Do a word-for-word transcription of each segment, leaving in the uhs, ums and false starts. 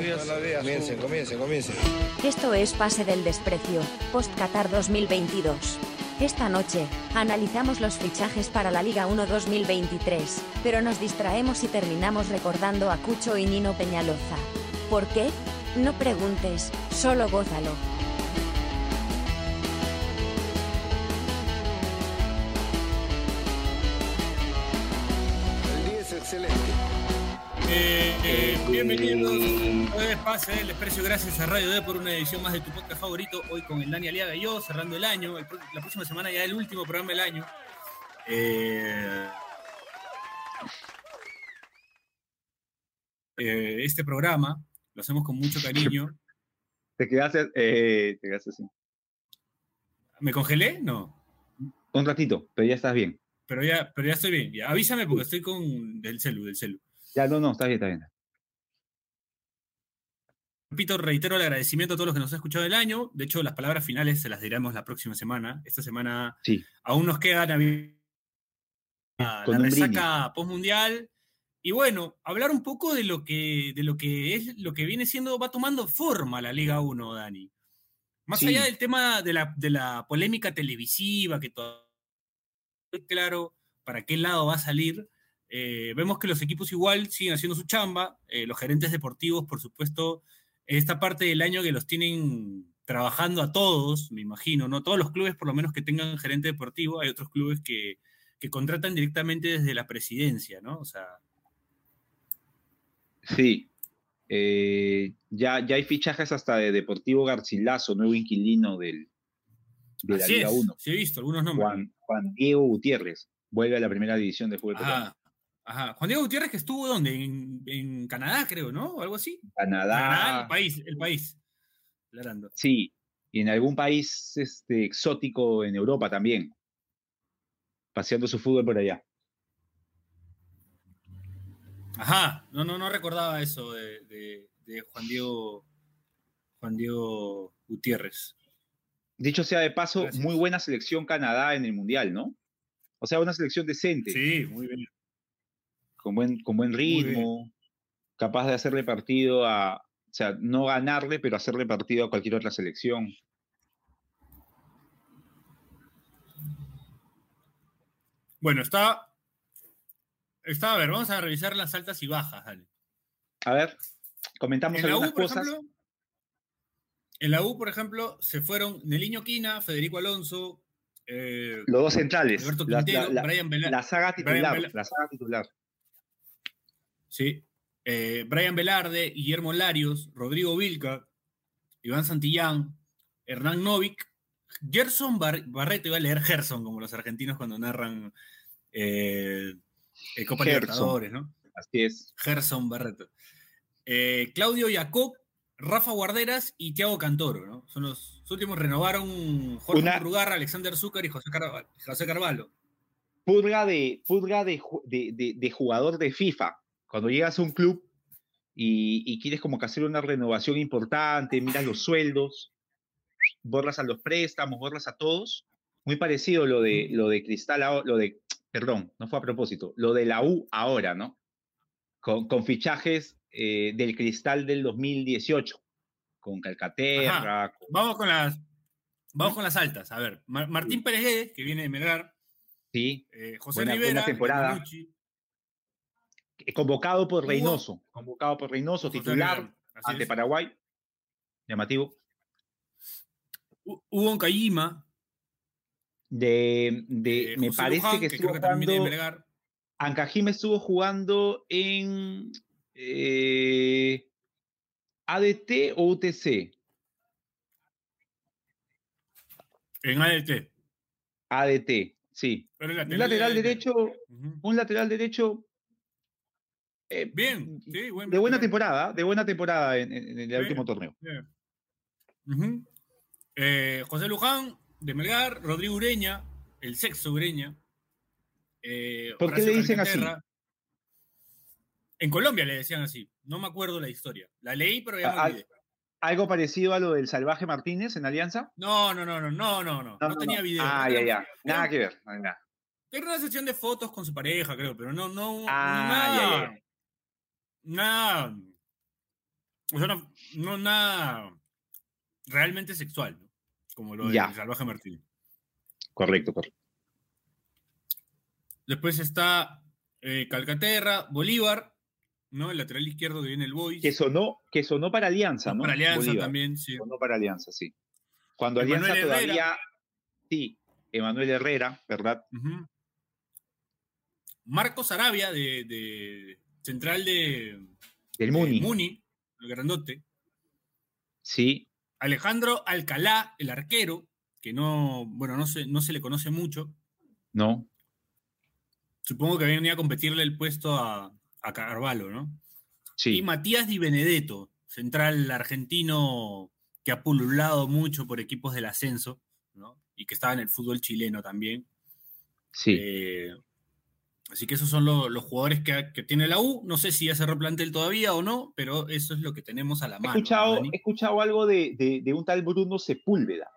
Buenos días. Buenos días. Comiencen, comiencen, comiencen. Esto es Pase del Desprecio, post-Qatar dos mil veintidós. Esta noche, analizamos los fichajes para la Liga uno dos mil veintitrés, pero nos distraemos y terminamos recordando a Cucho y Nino Peñaloza. ¿Por qué? No preguntes, solo gózalo. El día es excelente. Eh, eh, bienvenidos a Pase del Desprecio, gracias a Radio Depor por una edición más de tu podcast favorito. Hoy con el Dani Aliaga y yo, cerrando el año. El, la próxima semana ya el último programa del año. Eh, eh, este programa lo hacemos con mucho cariño. ¿Te quedaste? Eh, te quedaste así. ¿Me congelé? No. Un ratito, pero ya estás bien. Pero ya, pero ya estoy bien. Ya, avísame porque estoy con del celu, del celu. Ya, no, no, está bien, está bien. Repito, reitero el agradecimiento a todos los que nos han escuchado el año. De hecho, las palabras finales se las diremos la próxima semana. Esta semana sí. Aún nos queda la, la, la resaca postmundial. Y bueno, hablar un poco de lo que, de lo que es, lo que viene siendo, va tomando forma la Liga uno, Dani. Más sí. allá del tema de la, de la polémica televisiva, que todo es claro para qué lado va a salir. Eh, vemos que los equipos igual siguen haciendo su chamba, eh, los gerentes deportivos, por supuesto, esta parte del año que los tienen trabajando a todos, me imagino, ¿no? Todos los clubes, por lo menos, que tengan gerente deportivo. Hay otros clubes que, que contratan directamente desde la presidencia, ¿no? O sea... Sí, eh, ya, ya hay fichajes hasta de Deportivo Garcilaso, nuevo inquilino del, de la Liga uno. Sí, he visto algunos nombres. Juan, Juan Diego Gutiérrez vuelve a la primera división de fútbol peruano. Ajá, Juan Diego Gutiérrez, que estuvo ¿dónde? En, en Canadá, creo, ¿no? O algo así. Canadá. Canadá, el país, el país. Clarando. Sí, y en algún país este, exótico en Europa también, paseando su fútbol por allá. Ajá, no, no, no recordaba eso de, de, de Juan Diego, Juan Diego Gutiérrez. Dicho sea de paso, gracias. Muy buena selección Canadá en el Mundial, ¿no? O sea, una selección decente. Sí, muy bien. Con buen, con buen ritmo, capaz de hacerle partido a, o sea, no ganarle, pero hacerle partido a cualquier otra selección. Bueno, está, está, a ver, vamos a revisar las altas y bajas, dale. A ver, comentamos algunas cosas. Ejemplo, en la U, por ejemplo, se fueron Neliño Quina, Federico Alonso, eh, los dos centrales, Alberto Quintero, la, la, Brian Velar. La saga titular, la saga titular. Sí, eh, Brian Velarde, Guillermo Larios, Rodrigo Vilca, Iván Santillán, Hernán Novik, Gerson Bar- Barreto, iba a leer Gerson como los argentinos cuando narran eh, eh, Copa Libertadores, ¿no? Así es. Gerson Barreto. Eh, Claudio Jacob, Rafa Guarderas y Thiago Cantoro, ¿no? Son los, los últimos, renovaron Jorge Una... Rugar, Alexander Zúcar y José, Car- José Carvalho. Purga, de, purga de, de, de, de jugador de FIFA. Cuando llegas a un club y, y quieres como que hacer una renovación importante, miras los sueldos, borras a los préstamos, borras a todos. Muy parecido lo de, lo de Cristal, lo de, perdón, no fue a propósito, lo de la U ahora, ¿no? Con, con fichajes eh, del Cristal del dos mil dieciocho, con Calcaterra. Con... Vamos, con las, vamos con las altas. A ver, Martín Pérez Guedes, que viene de Melgar. Sí, eh, José buena, Rivera, buena temporada. Manucci. Convocado por Reynoso, convocado por Reynoso, titular ante Paraguay, llamativo. Hugo Oncayima. De, de eh, me José parece Luján, que, que estuvo que jugando. Ancajima estuvo jugando en eh, A D T o U T C. En A D T. A D T, sí. Pero lateral, un lateral de derecho, uh-huh. un lateral derecho. Eh, bien, sí, buen, de buena bien. temporada, de buena temporada en, en el bien, último torneo. Uh-huh. Eh, José Luján, de Melgar, Rodrigo Ureña, el sexto Ureña. Eh, ¿Por Horacio qué le dicen Calcaterra. Así? En Colombia le decían así, no me acuerdo la historia. La leí, pero ya me olvidé. ¿Algo parecido a lo del Salvaje Martínez en Alianza? No, no, no, no, no, no, no, no, no tenía no. video. Ah, no ya, ya, video. Nada que ver. Nada. Era una sesión de fotos con su pareja, creo, pero no, no, ah, nada. Ya, ya. Nada, O sea, no, no nada realmente sexual, ¿no? Como lo de ya. Salvaje Martín. Correcto, correcto. Después está eh, Calcaterra, Bolívar, ¿no? El lateral izquierdo que viene el Boys. Que sonó, que sonó para Alianza, ¿no? Para Alianza Bolívar. También, sí. Sonó para Alianza, sí. Cuando Emanuel Alianza Herrera. Todavía... Sí, Emanuel Herrera, ¿verdad? Uh-huh. Marcos Arabia, de, de central de... Del Muni. De Muni, el grandote. Sí. Alejandro Alcalá, el arquero, que no, bueno, no se, no se le conoce mucho. No. Supongo que venía a competirle el puesto a, a Carvalho, ¿no? Sí. Y Matías Di Benedetto, central argentino que ha pululado mucho por equipos del ascenso, ¿no? Y que estaba en el fútbol chileno también. Sí. Eh, Así que esos son lo, los jugadores que, que tiene la U. No sé si ya cerró plantel todavía o no, pero eso es lo que tenemos a la mano. He escuchado, he escuchado algo de, de, de un tal Bruno Sepúlveda.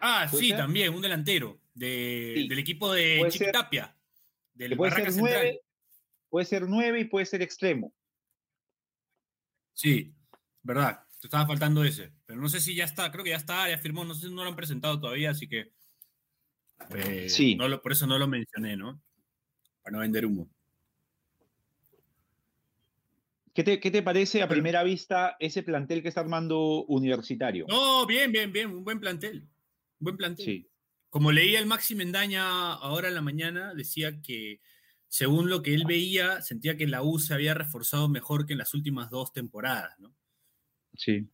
Ah, sí, ser? También, un delantero de, sí. del equipo de Chictapia. Del puede, ser nueve, puede ser nueve y puede ser extremo. Sí, verdad. Te estaba faltando ese. Pero no sé si ya está, creo que ya está, ya firmó. No sé si no lo han presentado todavía, así que... Eh, sí. No lo, por eso no lo mencioné, ¿no? Para no vender humo. ¿Qué te, qué te parece a Pero, primera vista ese plantel que está armando Universitario? No, bien, bien, bien. Un buen plantel. Un buen plantel. Sí. Como leía el Maxi Mendaña ahora en la mañana, decía que según lo que él veía, sentía que la U se había reforzado mejor que en las últimas dos temporadas, ¿no? Sí.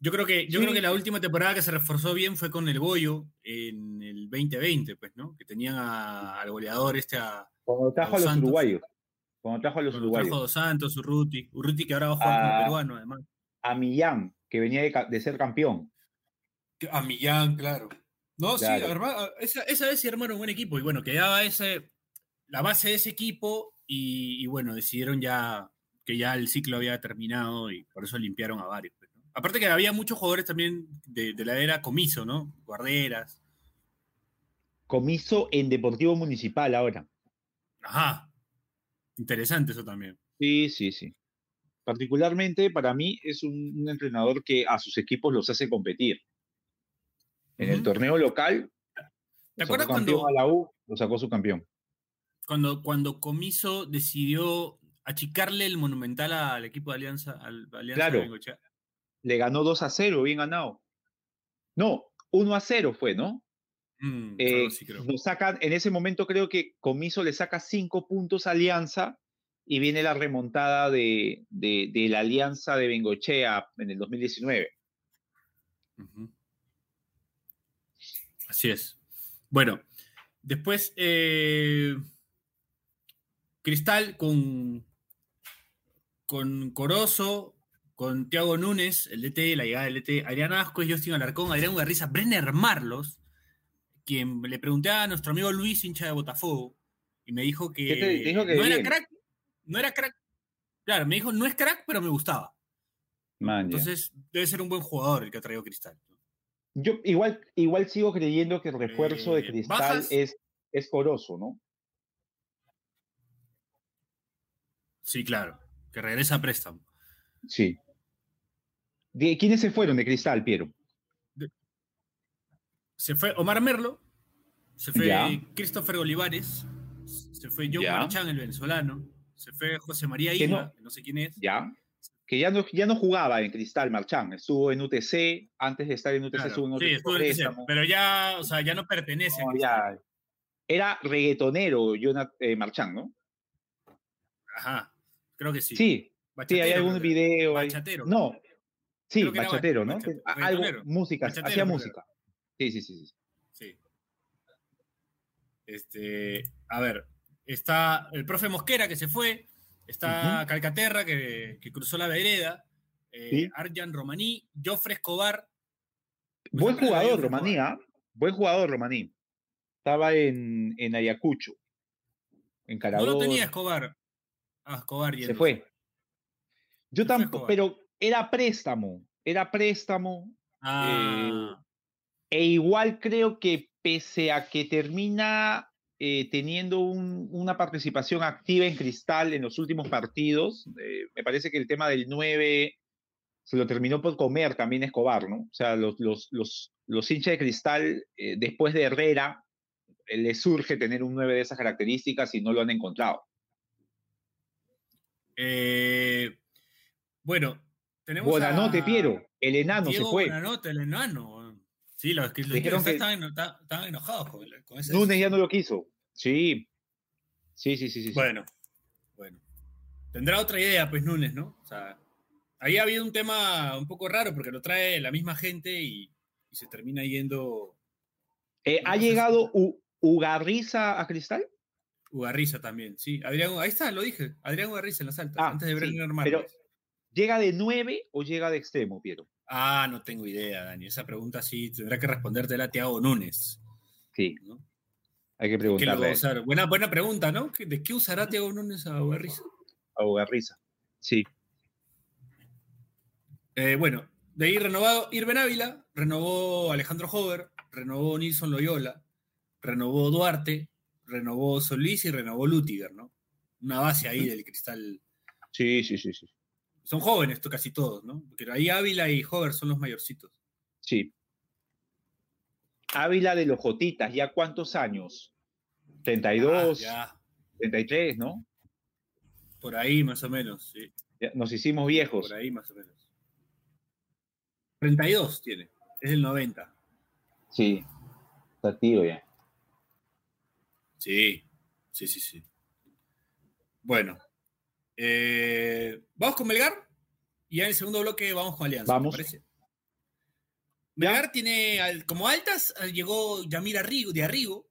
Yo creo que, yo sí. creo que la última temporada que se reforzó bien fue con el Goyo en el veinte veinte, pues, ¿no? Que tenían a, al goleador este a... Cuando trajo a los Santos. Uruguayos. Cuando trajo a los Cuando uruguayos. Trajo a Dos Santos, Urruti. Urruti que ahora va a jugar como peruano, además. A Millán, que venía de, de ser campeón. A Millán, claro. No, claro. sí, arma, esa, esa vez sí armaron un buen equipo. Y bueno, quedaba ese, la base de ese equipo. Y, y bueno, decidieron ya que ya el ciclo había terminado y por eso limpiaron a varios. Pues, ¿no? Aparte que había muchos jugadores también de, de la era Comiso, ¿no? Guarderas. Comiso en Deportivo Municipal ahora. Ajá, interesante eso también. Sí, sí, sí. Particularmente para mí es un, un entrenador que a sus equipos los hace competir. En uh-huh. el torneo local, ¿te acuerdas cuando a la U lo sacó su campeón? Cuando, cuando Comiso decidió achicarle el Monumental al equipo de Alianza, al Alianza claro, de Bengochea. Le ganó dos a cero, bien ganado. No, uno a cero fue, ¿no? Mm, eh, claro, sí creo. Nos sacan, en ese momento creo que Comiso le saca cinco puntos a Alianza y viene la remontada de, de, de la Alianza de Bengochea en el dos mil diecinueve. Uh-huh. Así es. Bueno, después eh, Cristal con, con Corozo, con Thiago Núñez, el D T, la llegada del D T, Adrián Ascuez, Justin Alarcón, Adrián Ugarriza, Brenner Marlos, quien le pregunté a nuestro amigo Luis, hincha de Botafogo, y me dijo que, te dijo que no bien. era crack, no era crack, claro, me dijo, no es crack, pero me gustaba. Man, Entonces, ya. debe ser un buen jugador el que ha traído Cristal. Yo igual, igual sigo creyendo que el refuerzo eh, de Cristal es, es Corozo, ¿no? Sí, claro, que regresa a préstamo. Sí. ¿De quiénes se fueron de Cristal, Piero? Se fue Omar Merlo, se fue yeah. Christopher Olivares, se fue John yeah. Marchán, el venezolano, se fue José María Isla, no? que no sé quién es. Yeah. Que ya no, ya no jugaba en Cristal Marchán, estuvo en U T C, antes de estar en U T C claro, estuvo en U T C. Sí, estuvo en U T C, pero ya, o sea, ya no pertenece. No, ya. Era reggaetonero Jonathan eh, Marchán, ¿no? Ajá, creo que sí. Sí, bachatero, sí hay algún video. Bachatero. Hay... No, sí, bachatero, ¿no? Bachatero, ¿no? Algo, música, bachatero, hacía bachatero. música. Sí, sí, sí, sí. Sí. Este, a ver, está el profe Mosquera que se fue, está uh-huh. Calcaterra que, que cruzó la vereda, eh, ¿Sí? Arjan Romaní, Jofre Escobar. Buen jugador Romaní, ¿ah? Buen jugador Romaní. Estaba en, en Ayacucho, en Carabobo. No lo tenía Escobar. Ah, Escobar y se fue. Yo tampoco, pero era préstamo, era préstamo. Ah. Eh, E igual creo que pese a que termina eh, teniendo un, una participación activa en Cristal en los últimos partidos, eh, me parece que el tema del nueve se lo terminó por comer también Escobar, ¿no? O sea, los, los, los, los hinchas de Cristal, eh, después de Herrera, eh, les surge tener un nueve de esas características y no lo han encontrado. Eh, bueno, tenemos Buenanote, a... Piero, el enano Diego se fue. Buenanote, el enano. Sí, los, los dijeron que estaban, estaban enojados con, con ese... Nunes ya no lo quiso. Sí. Sí, sí, sí, sí. Bueno, sí. bueno. Tendrá otra idea, pues, Nunes, ¿no? O sea... Ahí ha habido un tema un poco raro porque lo trae la misma gente y, y se termina yendo... Eh, ¿Ha llegado U, Ugarriza a Cristal? Ugarriza también, sí. Adrián, ahí está, lo dije. Adrián Ugarriza en las altas, ah, antes de Brenner sí, Márquez. Pero, ¿llega de nueve o llega de extremo, Piero? Ah, no tengo idea, Dani. Esa pregunta sí tendrá que respondértela a Thiago Núñez. Sí, ¿no? Hay que preguntarle. Buena, buena pregunta, ¿no? ¿De qué usará Thiago Núñez a Ugarriza? A Ugarriza, sí. Eh, bueno, de ahí renovado Irben Ávila, renovó Alejandro Hover, renovó Nilson Loyola, renovó Duarte, renovó Solís y renovó Lutiger, ¿no? Una base ahí del Cristal. Sí, sí, sí, sí. Son jóvenes casi todos, ¿no? Pero ahí Ávila y Hover son los mayorcitos. Sí. Ávila de los Jotitas, ¿ya cuántos años? treinta y dos, ah, treinta y tres, ¿no? Por ahí más o menos, sí. Nos hicimos viejos. Por ahí más o menos. treinta y dos tiene, es el noventa. Sí, está tío ya. Sí, sí, sí, sí. Bueno, eh, vamos con Melgar y ya en el segundo bloque vamos con Alianza, vamos. ¿Te parece? Melgar ¿Ya? tiene, como altas, llegó Yamir Arrigo, de Arrigo,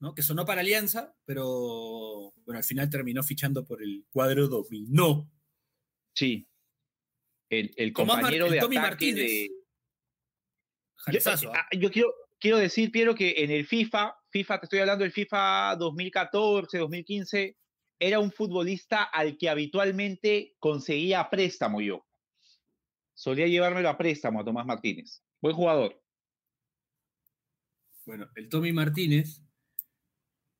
¿no? Que sonó para Alianza, pero bueno, al final terminó fichando por el cuadro dominó. Sí. El, el compañero Mar- el de ataque de... Yo, yo quiero, quiero decir, Piero, que en el FIFA, FIFA, te estoy hablando del FIFA dos mil catorce, dos mil quince, era un futbolista al que habitualmente conseguía préstamo yo. Solía llevármelo a préstamo a Tomás Martínez. Buen jugador. Bueno, el Tommy Martínez,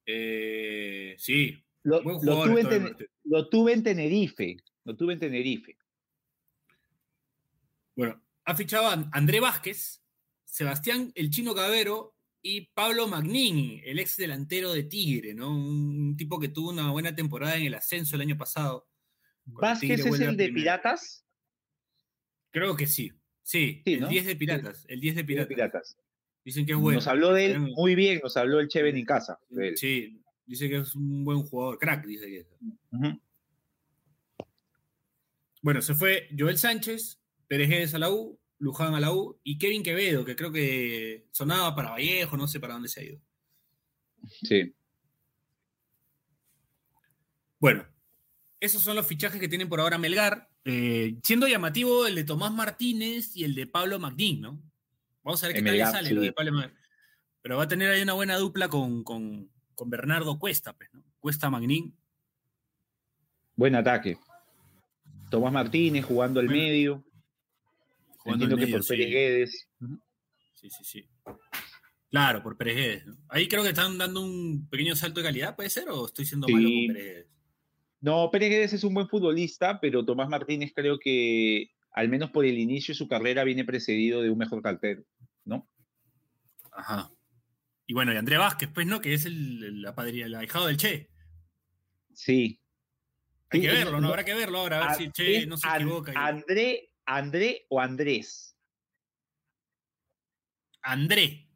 eh, sí, lo, buen jugador, lo, tuve Tommy en, Martínez. lo tuve en Tenerife, lo tuve en Tenerife. Bueno, ha fichado a André Vázquez, Sebastián El Chino Cabero y Pablo Magnini, el ex delantero de Tigre, ¿no? Un tipo que tuvo una buena temporada en el ascenso el año pasado. ¿Vázquez el es el de Piratas? Creo que sí. Sí, sí el, ¿no? diez de Piratas, el diez de Piratas. El diez de Piratas. Dicen que es bueno. Nos habló de él muy bien, nos habló el Cheven en casa. Sí, dice que es un buen jugador, crack, dice que es. Uh-huh. Bueno, se fue Joel Sánchez, Pérez a la U, Luján a la U y Kevin Quevedo, que creo que sonaba para Vallejo, no sé para dónde se ha ido. Sí. Bueno, esos son los fichajes que tienen por ahora Melgar, eh, siendo llamativo el de Tomás Martínez y el de Pablo Magnín, ¿no? Vamos a ver qué tal sale sí. lo de Pablo Magnín. Pero va a tener ahí una buena dupla con, con, con Bernardo Cuesta, pues, ¿no? Cuesta Magnín. Buen ataque. Tomás Martínez jugando al bueno. medio. Entiendo que medio, por sí. Pérez Guedes. Sí, sí, sí. Claro, por Pérez Guedes, ¿no? Ahí creo que están dando un pequeño salto de calidad, ¿puede ser? ¿O estoy siendo sí. malo con Pérez Guedes? No, Pérez Guedes es un buen futbolista, pero Tomás Martínez creo que, al menos por el inicio de su carrera, viene precedido de un mejor cartero, ¿no? Ajá. Y bueno, y André Vázquez, pues, ¿no? Que es el, el, el ahijado del Che. Sí. Hay sí, que verlo, ¿no? Habrá que verlo ahora, a ver a, si el Che es, no se equivoca. A, André... ¿André o Andrés? André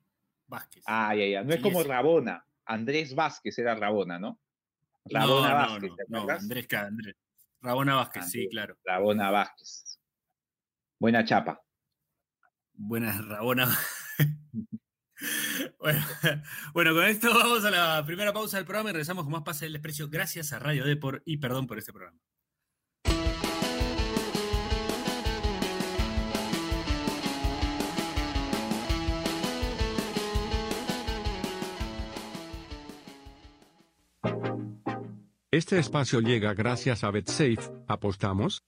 Vázquez. Ah, ya, ya. No sí, es como es. Rabona. Andrés Vázquez era Rabona, ¿no? Rabona no, Vázquez. No, no, no. Andrés, Andrés. Rabona Vázquez, Andrés. Sí, claro. Rabona Vázquez. Buena chapa. Buena Rabona. bueno, bueno, con esto vamos a la primera pausa del programa y regresamos con más Pase del Desprecio. Gracias a Radio Depor y perdón por este programa. Este espacio llega gracias a BetSafe. ¿Apostamos?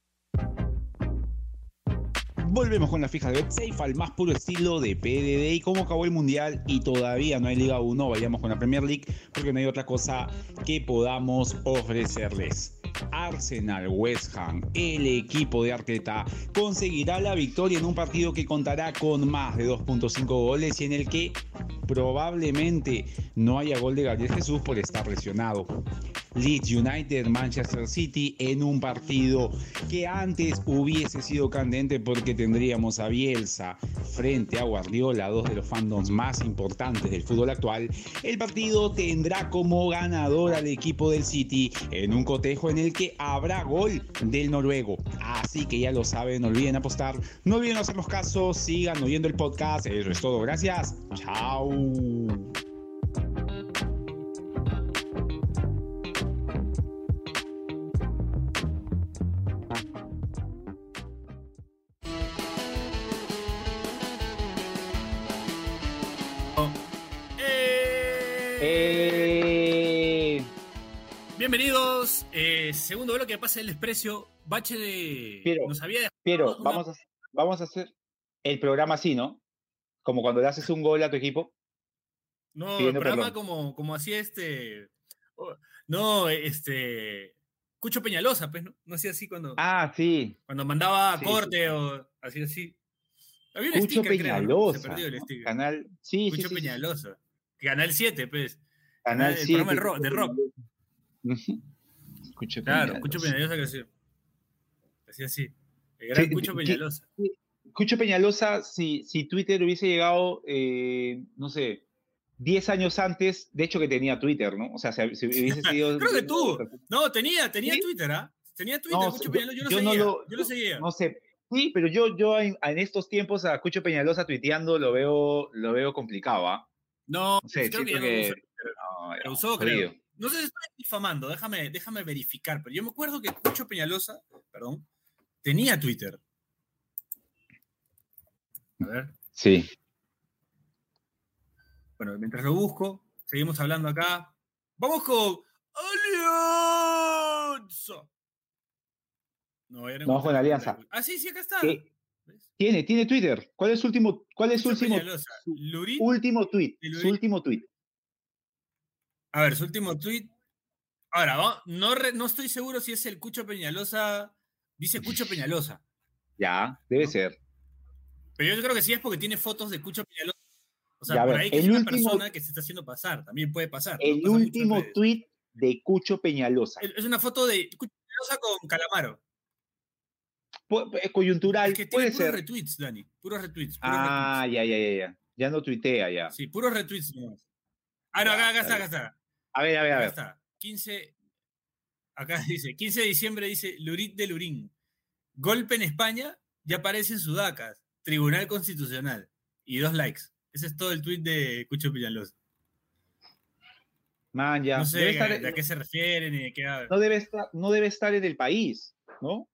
Volvemos con las fijas de BetSafe al más puro estilo de P D D. Y como acabó el Mundial y todavía no hay Liga uno, vayamos con la Premier League porque no hay otra cosa que podamos ofrecerles. Arsenal, West Ham, el equipo de Arteta conseguirá la victoria en un partido que contará con más de dos punto cinco goles y en el que probablemente no haya gol de Gabriel Jesús por estar presionado. Leeds United, Manchester City, en un partido que antes hubiese sido candente porque tendríamos a Bielsa frente a Guardiola, dos de los fandoms más importantes del fútbol actual. El partido tendrá como ganador al equipo del City en un cotejo en el que habrá gol del noruego. Así que ya lo saben, no olviden apostar, no olviden hacernos caso, sigan oyendo el podcast. Eso es todo, gracias, chao. Eh... Bienvenidos, eh, segundo bloque de Pase del Desprecio, bache de... Piero, nos había Piero una... vamos, a, vamos a hacer el programa así, ¿no? Como cuando le haces un gol a tu equipo. No, el programa como, como hacía este... No, este... Cucho Peñaloza, pues, ¿no? No hacía así cuando... Ah, sí. Cuando mandaba a sí, corte sí. o así, así. Había un Cucho sticker, Peñaloza. Creo, se perdió el sticker. Canal... Sí, Cucho sí, sí, Peñaloza. Sí. Canal siete, pues. Canal el siete. El programa de rock. Cucho claro, Peñaloza. Cucho Peñaloza que hacía. Hacía así. El gran sí, Cucho Peñaloza. Que, Cucho Peñaloza, si, si Twitter hubiese llegado, eh, no sé, diez años antes, de hecho que tenía Twitter, ¿no? O sea, si, si hubiese sido... Creo que tú. No, tenía, tenía ¿sí? Twitter, ¿ah? ¿eh? Tenía Twitter, no, Cucho yo, Peñaloza, yo lo yo seguía. No lo, yo lo seguía. No sé. Sí, pero yo, yo en, en estos tiempos a Cucho Peñaloza tuiteando lo veo, lo veo complicado, ¿ah? ¿eh? No, sí, creo que, que no, lo usó, no, creo. No sé si estoy difamando, déjame, déjame verificar, pero yo me acuerdo que Cucho Peñaloza, perdón, tenía Twitter. A ver. Sí. Bueno, mientras lo busco, seguimos hablando acá. ¡Vamos con Alianza! No, era Vamos con Alianza. Ver. Ah, sí, sí, acá está. Sí. Tiene, tiene Twitter. ¿Cuál es su último, cuál es su último, su, último tweet? Su último tweet. A ver, su último tweet. Ahora, no, no, re, no estoy seguro si es el Cucho Peñaloza. Dice Cucho Peñaloza. Ya, debe ¿no? ser. Pero yo creo que sí es porque tiene fotos de Cucho Peñaloza. O sea, ya, por ver, ahí que es una último, persona que se está haciendo pasar. También puede pasar. El no pasa último tweet de Cucho Peñaloza. Es una foto de Cucho Peñaloza con Calamaro. Coyuntural, es que puede puros ser. Retweets, Dani, puros retweets. Puros ah, retweets. ya, ya, ya, ya. Ya no tuitea, ya. Sí, puros retweets. Ah, no, acá, acá está, acá está. A ver, a ver, acá a ver. Está. quince, acá dice, quince de diciembre dice, Lurit de Lurín. Golpe en España, ya aparecen sudacas. Tribunal Constitucional. Y dos likes. Ese es todo el tweet de Cucho Peñaloza. Man, ya. No sé a, estar, a qué se refieren y de qué hablan. No debe estar, no debe estar en el país, ¿no?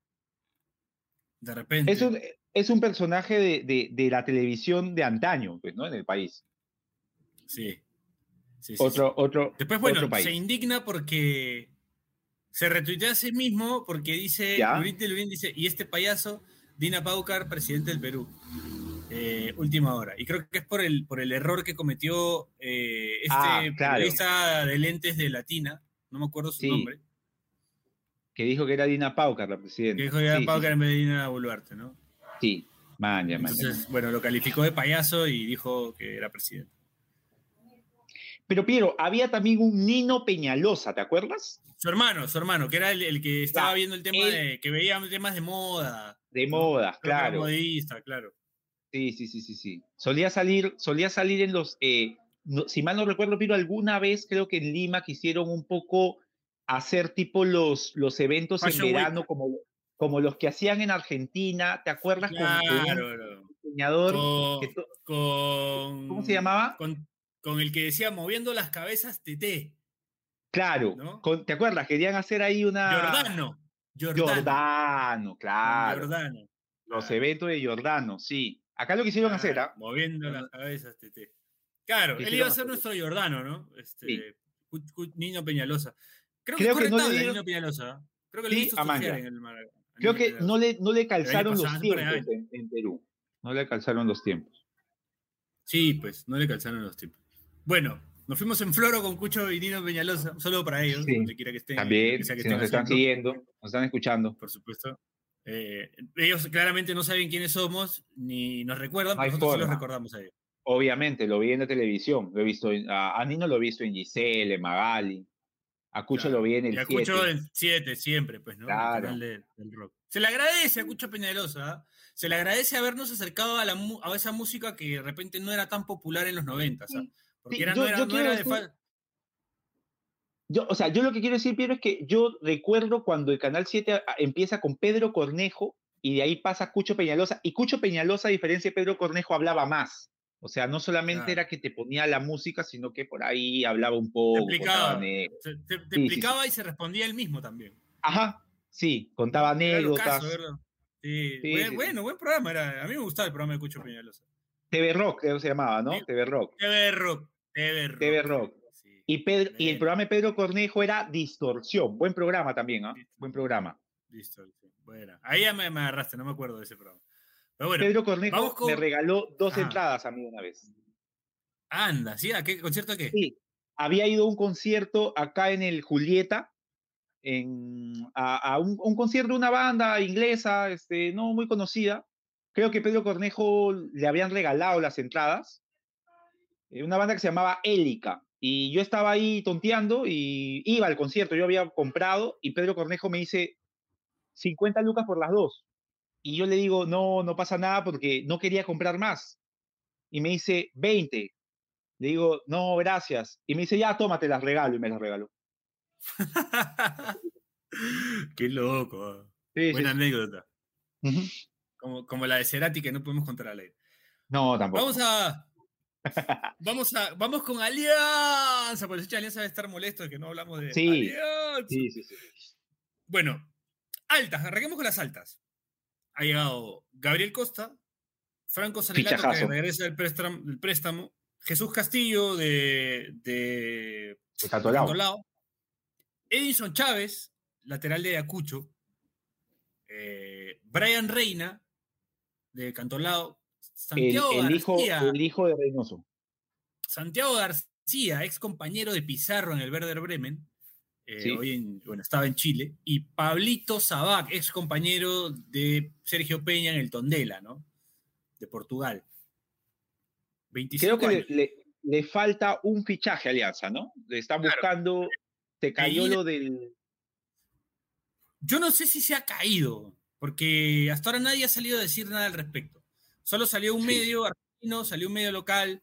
De repente. Es un, es un personaje de, de, de la televisión de antaño, pues, ¿no? En el país. Sí. sí, sí otro, sí. otro. Después, bueno, otro país. Se indigna porque se retuitea a sí mismo porque dice, Lurín de Lurín dice, y este payaso, Dina Paucar, presidente del Perú. Eh, última hora. Y creo que es por el, por el error que cometió eh, este ah, claro. periodista de lentes de Latina, no me acuerdo su sí. nombre. Que dijo que era Dina Paucar la presidenta. Que dijo que era sí, Paucar sí. en vez de Dina Boluarte, ¿no? Sí, maña, maña. Entonces, bueno, lo calificó de payaso y dijo que era presidente. Pero, Piero, había también un Nino Peñaloza, ¿te acuerdas? Su hermano, su hermano, que era el, el que estaba ah, viendo el tema él, de... que veía temas de moda. De moda, ¿no? Claro. Modista, claro. Sí, sí, sí, sí, sí. Solía salir, solía salir en los... Eh, no, si mal no recuerdo, Piero, alguna vez creo que en Lima quisieron un poco... hacer tipo los, los eventos Fashion en verano como, como los que hacían en Argentina, ¿te acuerdas? Claro, con un diseñador con, que to- con, ¿cómo se llamaba? Con, con el que decía moviendo las cabezas T T. Claro, ¿no? Con, ¿te acuerdas? Querían hacer ahí una... Giordano. Giordano, Giordano claro. Giordano, claro. Los eventos de Giordano, sí. Acá lo quisieron claro, hacer, ¿ah? ¿eh? Moviendo las cabezas T T. Claro, quisieron él iba a ser nuestro Giordano, ¿no? Este, sí. Nino Peñaloza. Creo, creo que, que no le dieron creo que, sí, le en el mar, en creo el que no le no le calzaron los tiempos en, en Perú. No le calzaron los tiempos. Sí, pues, no le calzaron los tiempos. Bueno, Nos fuimos en floro con Cucho y Nino Peñaloza. Un saludo para ellos, sí, donde quiera que estén. También, que que si estén nos haciendo. Están siguiendo, nos están escuchando. Por supuesto. Eh, ellos claramente no saben quiénes somos, ni nos recuerdan, pero nosotros sí los recordamos a ellos. Obviamente, lo vi en la televisión. Lo he visto en, a, a Nino lo he visto en Giselle, en Magali. A Cucho claro. Lo vi en el siete. Y a siete. Cucho en siete, siempre, pues, ¿no? Claro. El del, del rock. Se le agradece a Cucho Peñaloza, ¿eh? Se le agradece habernos acercado a, la, a esa música que de repente no era tan popular en los noventa, ¿sabes? Porque sí, era, yo, no era, yo no era decir, de fal... yo, o sea, yo lo que quiero decir, Piero, es que yo recuerdo cuando el Canal siete empieza con Pedro Cornejo y de ahí pasa Cucho Peñaloza. Y Cucho Peñaloza, a diferencia de Pedro Cornejo, hablaba más. O sea, no solamente ah. era que te ponía la música, sino que por ahí hablaba un poco. Te explicaba, te, te, te sí, explicaba sí, sí. y se respondía él mismo también. Ajá, sí, contaba anécdotas. Caso, sí. Sí, bueno, sí. bueno, buen programa era. A mí me gustaba el programa de Cucho Peñaloza. T V Rock, creo que se llamaba, ¿no? Sí. T V Rock. T V Rock. T V Rock. T V Rock. Sí. Y, Pedro, y el programa de Pedro Cornejo era Distorsión. Buen programa también, ¿ah? ¿Eh? Buen programa. Distorsión. Bueno, ahí ya me, me agarraste, no me acuerdo de ese programa. Pero bueno, Pedro Cornejo con... me regaló dos ah. entradas a mí una vez. Anda, ¿sí? ¿A qué concierto a qué? Sí, había ido a un concierto acá en el Julieta, en, a, a un, un concierto de una banda inglesa, este, no muy conocida. Creo que Pedro Cornejo le habían regalado las entradas. Una banda que se llamaba Élica. Y yo estaba ahí tonteando y iba al concierto. Yo había comprado y Pedro Cornejo me dice cincuenta lucas por las dos. Y yo le digo, no, no pasa nada porque no quería comprar más. Y me dice, veinte. Le digo, no, gracias. Y me dice, ya, tómate, las regalo. Y me las regaló. Qué loco. Sí, Buena sí. anécdota. Uh-huh. Como, como la de Cerati que no podemos contar al aire. No, tampoco. Vamos a... Vamos, a, vamos con Alianza. Por eso Alianza debe estar molesto de que no hablamos de sí, Alianza. Sí, sí, sí. Bueno, altas. Arranquemos con las altas. Ha llegado Gabriel Costa, Franco Sanelato, que regresa del préstamo, el préstamo, Jesús Castillo de, de, de Cantolao, Edinson Chávez, lateral de Ayacucho, eh, Brian Reina de Cantolao, Santiago el, el García, hijo, el hijo de Reynoso. Santiago García, ex compañero de Pizarro en el Werder Bremen. Eh, sí. hoy en, bueno, estaba en Chile, y Pablito Sabac, ex compañero de Sergio Peña en el Tondela, ¿no? De Portugal. veinticinco Creo que años. Le, le, le falta un fichaje a Alianza, ¿no? Le están claro. buscando, te cayó lo del... Yo no sé si se ha caído, porque hasta ahora nadie ha salido a decir nada al respecto. Solo salió un sí. medio argentino, salió un medio local,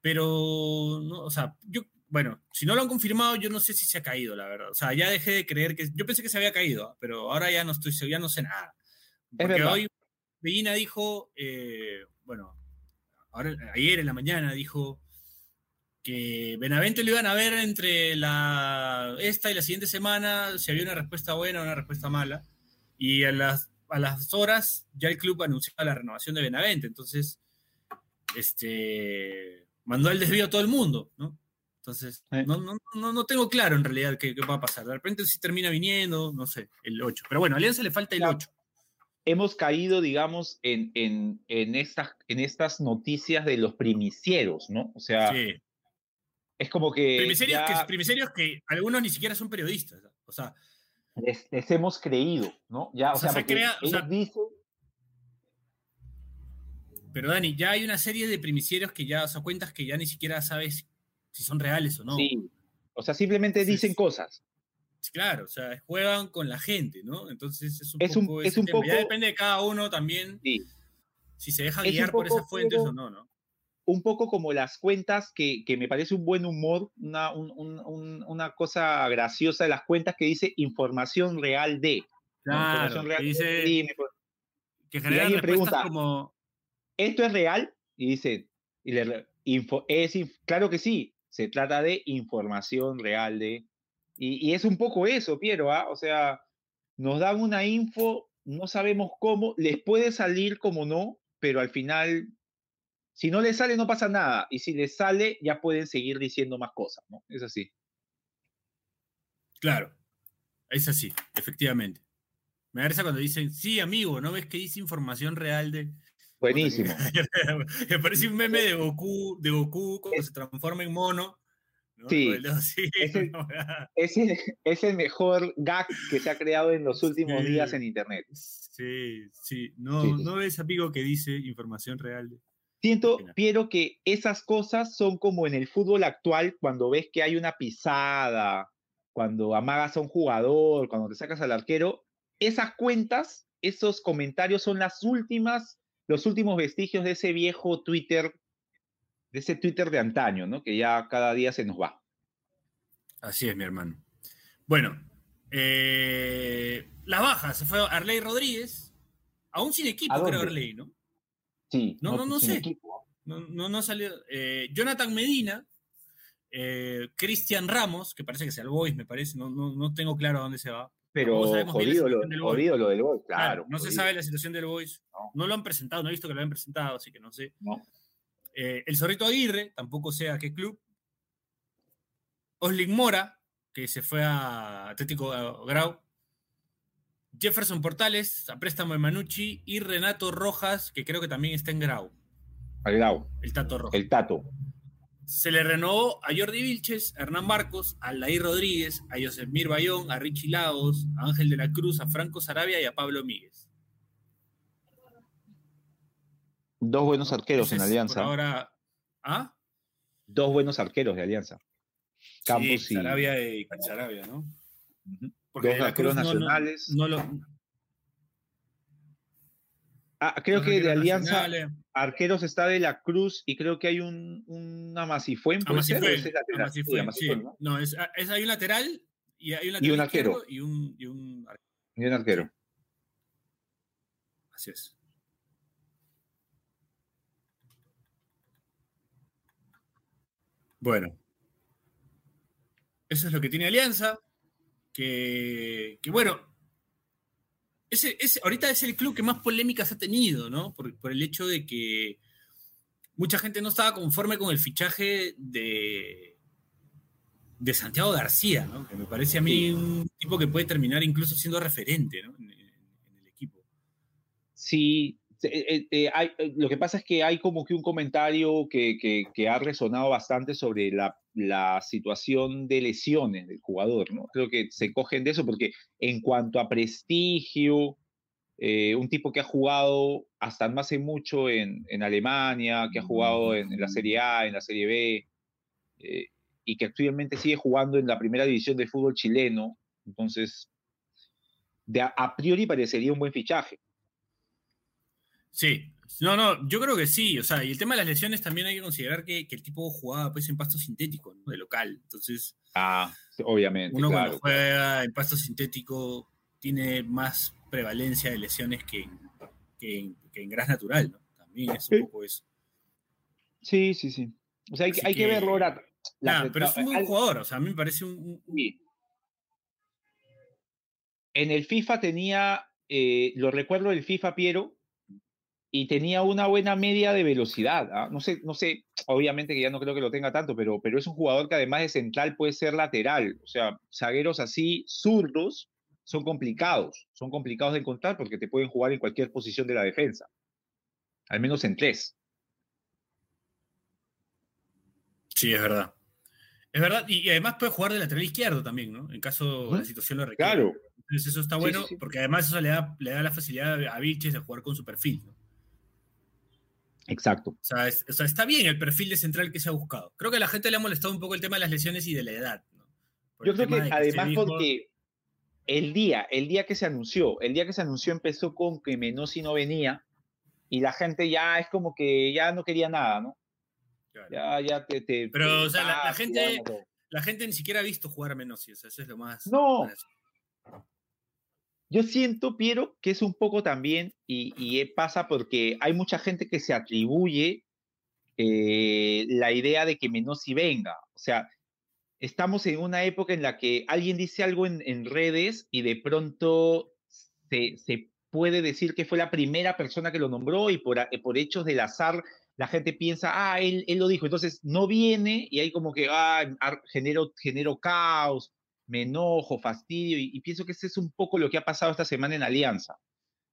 pero, no, o sea, yo... Bueno, si no lo han confirmado, yo no sé si se ha caído, la verdad. O sea, ya dejé de creer que... Yo pensé que se había caído, pero ahora ya no estoy seguro, ya no sé nada. Porque hoy Bellina dijo, eh, bueno, ahora, ayer en la mañana dijo que Benavente lo iban a ver entre la esta y la siguiente semana, si había una respuesta buena o una respuesta mala. Y a las, a las horas ya el club anunciaba la renovación de Benavente. Entonces, este, mandó al desvío a todo el mundo, ¿no? Entonces, no, no, no, no tengo claro en realidad qué, qué va a pasar. De repente sí termina viniendo, no sé, el ocho. Pero bueno, a Alianza le falta el ocho. Hemos caído, digamos, en, en, en, estas, en estas noticias de los primicieros, ¿no? O sea, sí. es como que... Primicerios, ya... que... primicerios que algunos ni siquiera son periodistas. O sea... Les, les hemos creído, ¿no? Ya, o, o sea, sea se crea, ellos o sea, dicen... Pero Dani, ya hay una serie de primicieros que ya, o sea, cuentas que ya ni siquiera sabes... si son reales o no. Sí, o sea, simplemente Entonces, dicen cosas. Claro, o sea, juegan con la gente, ¿no? Entonces es un es poco... Un, es un poco ya depende de cada uno también sí. si se deja guiar es por esas fuentes como, o no, ¿no? Un poco como las cuentas que, que me parece un buen humor, una, un, un, un, una cosa graciosa de las cuentas que dice información real de. Claro, información real que dice... De, y me, que genera respuestas pregunta, como... ¿Esto es real? Y dice... Y le, info, es, claro que sí. Se trata de información real de... Y, y es un poco eso, Piero, ¿ah? O sea, nos dan una info, no sabemos cómo, les puede salir como no, pero al final, si no les sale no pasa nada, y si les sale ya pueden seguir diciendo más cosas, ¿no? Es así. Claro, es así, efectivamente. Me agresa cuando dicen, sí, amigo, ¿no ves que dice información real de... Buenísimo. Me parece un meme de Goku, de Goku cuando se transforma en mono Sí, sí. Es, el, es, el, es el mejor gag que se ha creado en los últimos sí, días en internet. Sí, sí. No, sí, sí. ¿No ves a Pico que dice información real? Siento, Piero, que esas cosas son como en el fútbol actual, cuando ves que hay una pisada, cuando amagas a un jugador, cuando te sacas al arquero. Esas cuentas, esos comentarios son las últimas, los últimos vestigios de ese viejo Twitter, de ese Twitter de antaño, ¿no? Que ya cada día se nos va. Así es, mi hermano. Bueno, eh, las bajas, se fue Arley Rodríguez, aún sin equipo, creo, Arley, ¿no? Sí. No, no, no sé. Equipo. No, no, no salió. Eh, Jonathan Medina, eh, Cristian Ramos, que parece que sea el Boys, me parece, no, no, no tengo claro a dónde se va. Pero jodido lo, del jodido lo del Boys, claro. claro no jodido. Se sabe la situación del Boys. No. No lo han presentado, no he visto que lo han presentado, así que no sé. No. Eh, el Zorrito Aguirre, tampoco sé a qué club. Oslin Mora, que se fue a Atlético Grau. Jefferson Portales, a préstamo de Manucci. Y Renato Rojas, que creo que también está en Grau. Al Grau. El Tato Rojas. El Tato. Se le renovó a Jordi Vilches, a Hernán Barcos, a Lair Rodríguez, a Yosemir Bayón, a Richie Lagos, a Ángel de la Cruz, a Franco Sarabia y a Pablo Míguez. Dos buenos arqueros. Entonces, en Alianza. Ahora, ¿ah? Dos buenos arqueros de Alianza. Campos sí, y Sarabia y Sarabia, ¿no? Uh-huh. Porque dos arqueros nacionales. No, no, no lo... ah, creo que de Alianza arqueros está de la Cruz y creo que hay un, un Amasifuen. Amasifuen, es Amasifuen, sí. ¿No? No, es, es, hay un lateral y hay un lateral y un arquero. Y un, y un arquero. Y un arquero. Así es. Bueno, eso es lo que tiene Alianza, que, que bueno, ese, ese, ahorita es el club que más polémicas ha tenido, ¿no? Por, por el hecho de que mucha gente no estaba conforme con el fichaje de, de Santiago García, ¿no? Que me parece a mí un tipo que puede terminar incluso siendo referente, ¿no? en, en el equipo. Sí. Eh, eh, hay, eh, lo que pasa es que hay como que un comentario que, que, que ha resonado bastante sobre la, la situación de lesiones del jugador, ¿no? Creo que se cogen de eso porque en cuanto a prestigio, eh, un tipo que ha jugado hasta no hace mucho en, en Alemania, que ha jugado en, en la Serie A, en la Serie B, eh, y que actualmente sigue jugando en la primera división del fútbol chileno, entonces de a, a priori parecería un buen fichaje. Sí, no, no, yo creo que sí, o sea, y el tema de las lesiones también hay que considerar que, que el tipo jugaba pues en pasto sintético, ¿no? De local, entonces... Ah, obviamente, uno claro. Cuando juega en pasto sintético tiene más prevalencia de lesiones que en, que en, que en gras natural, ¿no? También es un sí. poco eso. Sí, sí, sí. O sea, hay, hay que, que verlo ahora... Nah, pero es un buen al... jugador, o sea, a mí me parece un... un, un... Sí. En el FIFA tenía, eh, lo recuerdo del FIFA, Piero... Y tenía una buena media de velocidad. ¿Ah? No sé, no sé, obviamente que ya no creo que lo tenga tanto, pero, pero es un jugador que además de central puede ser lateral. O sea, zagueros así, zurdos, son complicados. Son complicados de encontrar porque te pueden jugar en cualquier posición de la defensa. Al menos en tres. Sí, es verdad. Es verdad, y, y además puede jugar de lateral izquierdo también, ¿no? En caso ¿Eh? la situación lo requiera. Claro. Entonces eso está bueno, sí, sí. Porque además eso le da, le da la facilidad a Vilches de jugar con su perfil, ¿no? Exacto. O sea, es, o sea, está bien el perfil de central que se ha buscado. Creo que a la gente le ha molestado un poco el tema de las lesiones y de la edad, ¿no? Yo creo que además porque el día, el día que se anunció, el día que se anunció empezó con que Menossi no venía y la gente ya es como que ya no quería nada, ¿no? Claro. Ya, ya te, te... Pero, o sea, la, la gente, la gente ni siquiera ha visto jugar a Menossi, o sea, eso es lo más... No. Más... Yo siento, Piero, que es un poco también, y, y pasa porque hay mucha gente que se atribuye eh, la idea de que Menossi venga. O sea, estamos en una época en la que alguien dice algo en, en redes y de pronto se, se puede decir que fue la primera persona que lo nombró y por, por hechos del azar la gente piensa, ah, él, él lo dijo. Entonces no viene y hay como que, ah, genero, genero caos. Me enojo, fastidio, y, y pienso que ese es un poco lo que ha pasado esta semana en Alianza.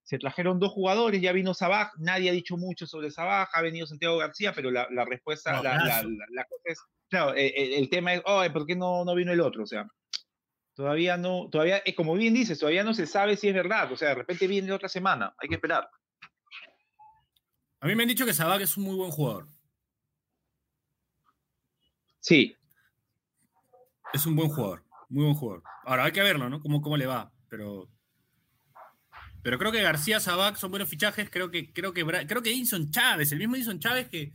Se trajeron dos jugadores, ya vino Sabaj, nadie ha dicho mucho sobre Sabaj, ha venido Santiago García, pero la, la respuesta, no, la, la, la, la cosa es claro, el, el tema es, oh, ¿por qué no, no vino el otro? O sea, todavía no, todavía, como bien dices, todavía no se sabe si es verdad, o sea, de repente viene otra semana, hay que esperar. A mí me han dicho que Sabac es un muy buen jugador. Sí. Es un buen jugador, muy buen jugador. Ahora hay que verlo, ¿no? Cómo, cómo le va, pero... Pero creo que García, Sabac son buenos fichajes. Creo que creo que, creo que Edinson Chávez, el mismo Edinson Chávez, que,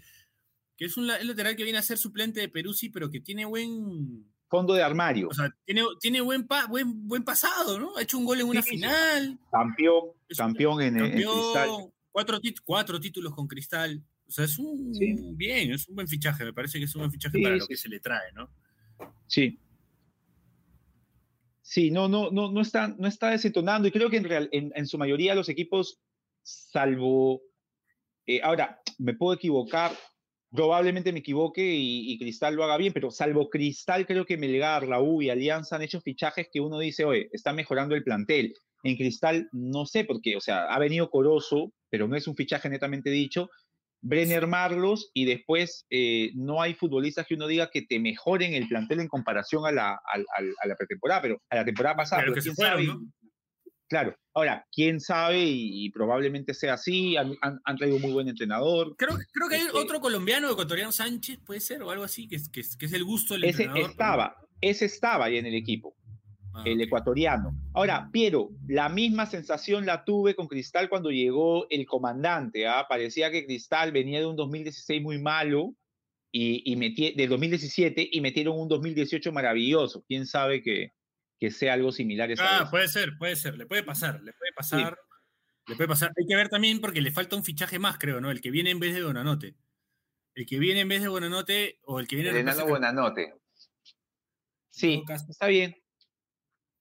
que es un el lateral que viene a ser suplente de Peruzzi, pero que tiene buen... Fondo de armario. O sea, tiene, tiene buen, pa, buen, buen pasado, ¿no? Ha hecho un gol en una sí, final. Campeón, es campeón un, en, campeón, en Cristal. Cuatro, tit, cuatro títulos con Cristal. O sea, es un... Sí. Bien, es un buen fichaje. Me parece que es un buen fichaje sí, para sí. lo que se le trae, ¿no? Sí. Sí, no, no, no, no está, no está desentonando, y creo que en, real, en, en su mayoría los equipos, salvo, eh, ahora, me puedo equivocar, probablemente me equivoque y, y Cristal lo haga bien, pero salvo Cristal, creo que Melgar, la U y Alianza han hecho fichajes que uno dice, oye, está mejorando el plantel. En Cristal, no sé por qué, o sea, ha venido Corozo, pero no es un fichaje netamente dicho, Brenner Marlos, y después eh, no hay futbolistas que uno diga que te mejoren el plantel en comparación a la, a, a, a la pretemporada, pero a la temporada pasada. Claro, que se fueron, ¿no? Claro. Ahora, quién sabe, y, y probablemente sea así, han, han, han traído un muy buen entrenador. Creo, creo que hay este, otro colombiano, ecuatoriano, Sánchez, puede ser, o algo así, que, que, que es el gusto del ese entrenador. Estaba, pero... Ese estaba ahí en el equipo, ah, el okay. ecuatoriano. Ahora, Piero, la misma sensación la tuve con Cristal cuando llegó el comandante, ¿ah? Parecía que Cristal venía de un dos mil dieciséis muy malo, y, y metí, del dos mil diecisiete, y metieron un dos mil dieciocho maravilloso. ¿Quién sabe que, que sea algo similar? Esa ah, vez. puede ser, puede ser, le puede pasar, le puede pasar, sí. le puede pasar. Hay que ver también porque le falta un fichaje más, creo, ¿no? El que viene en vez de Buenanote. El que viene en vez de Buenanote, o el que viene... El enano Buenanote. Sí, está bien.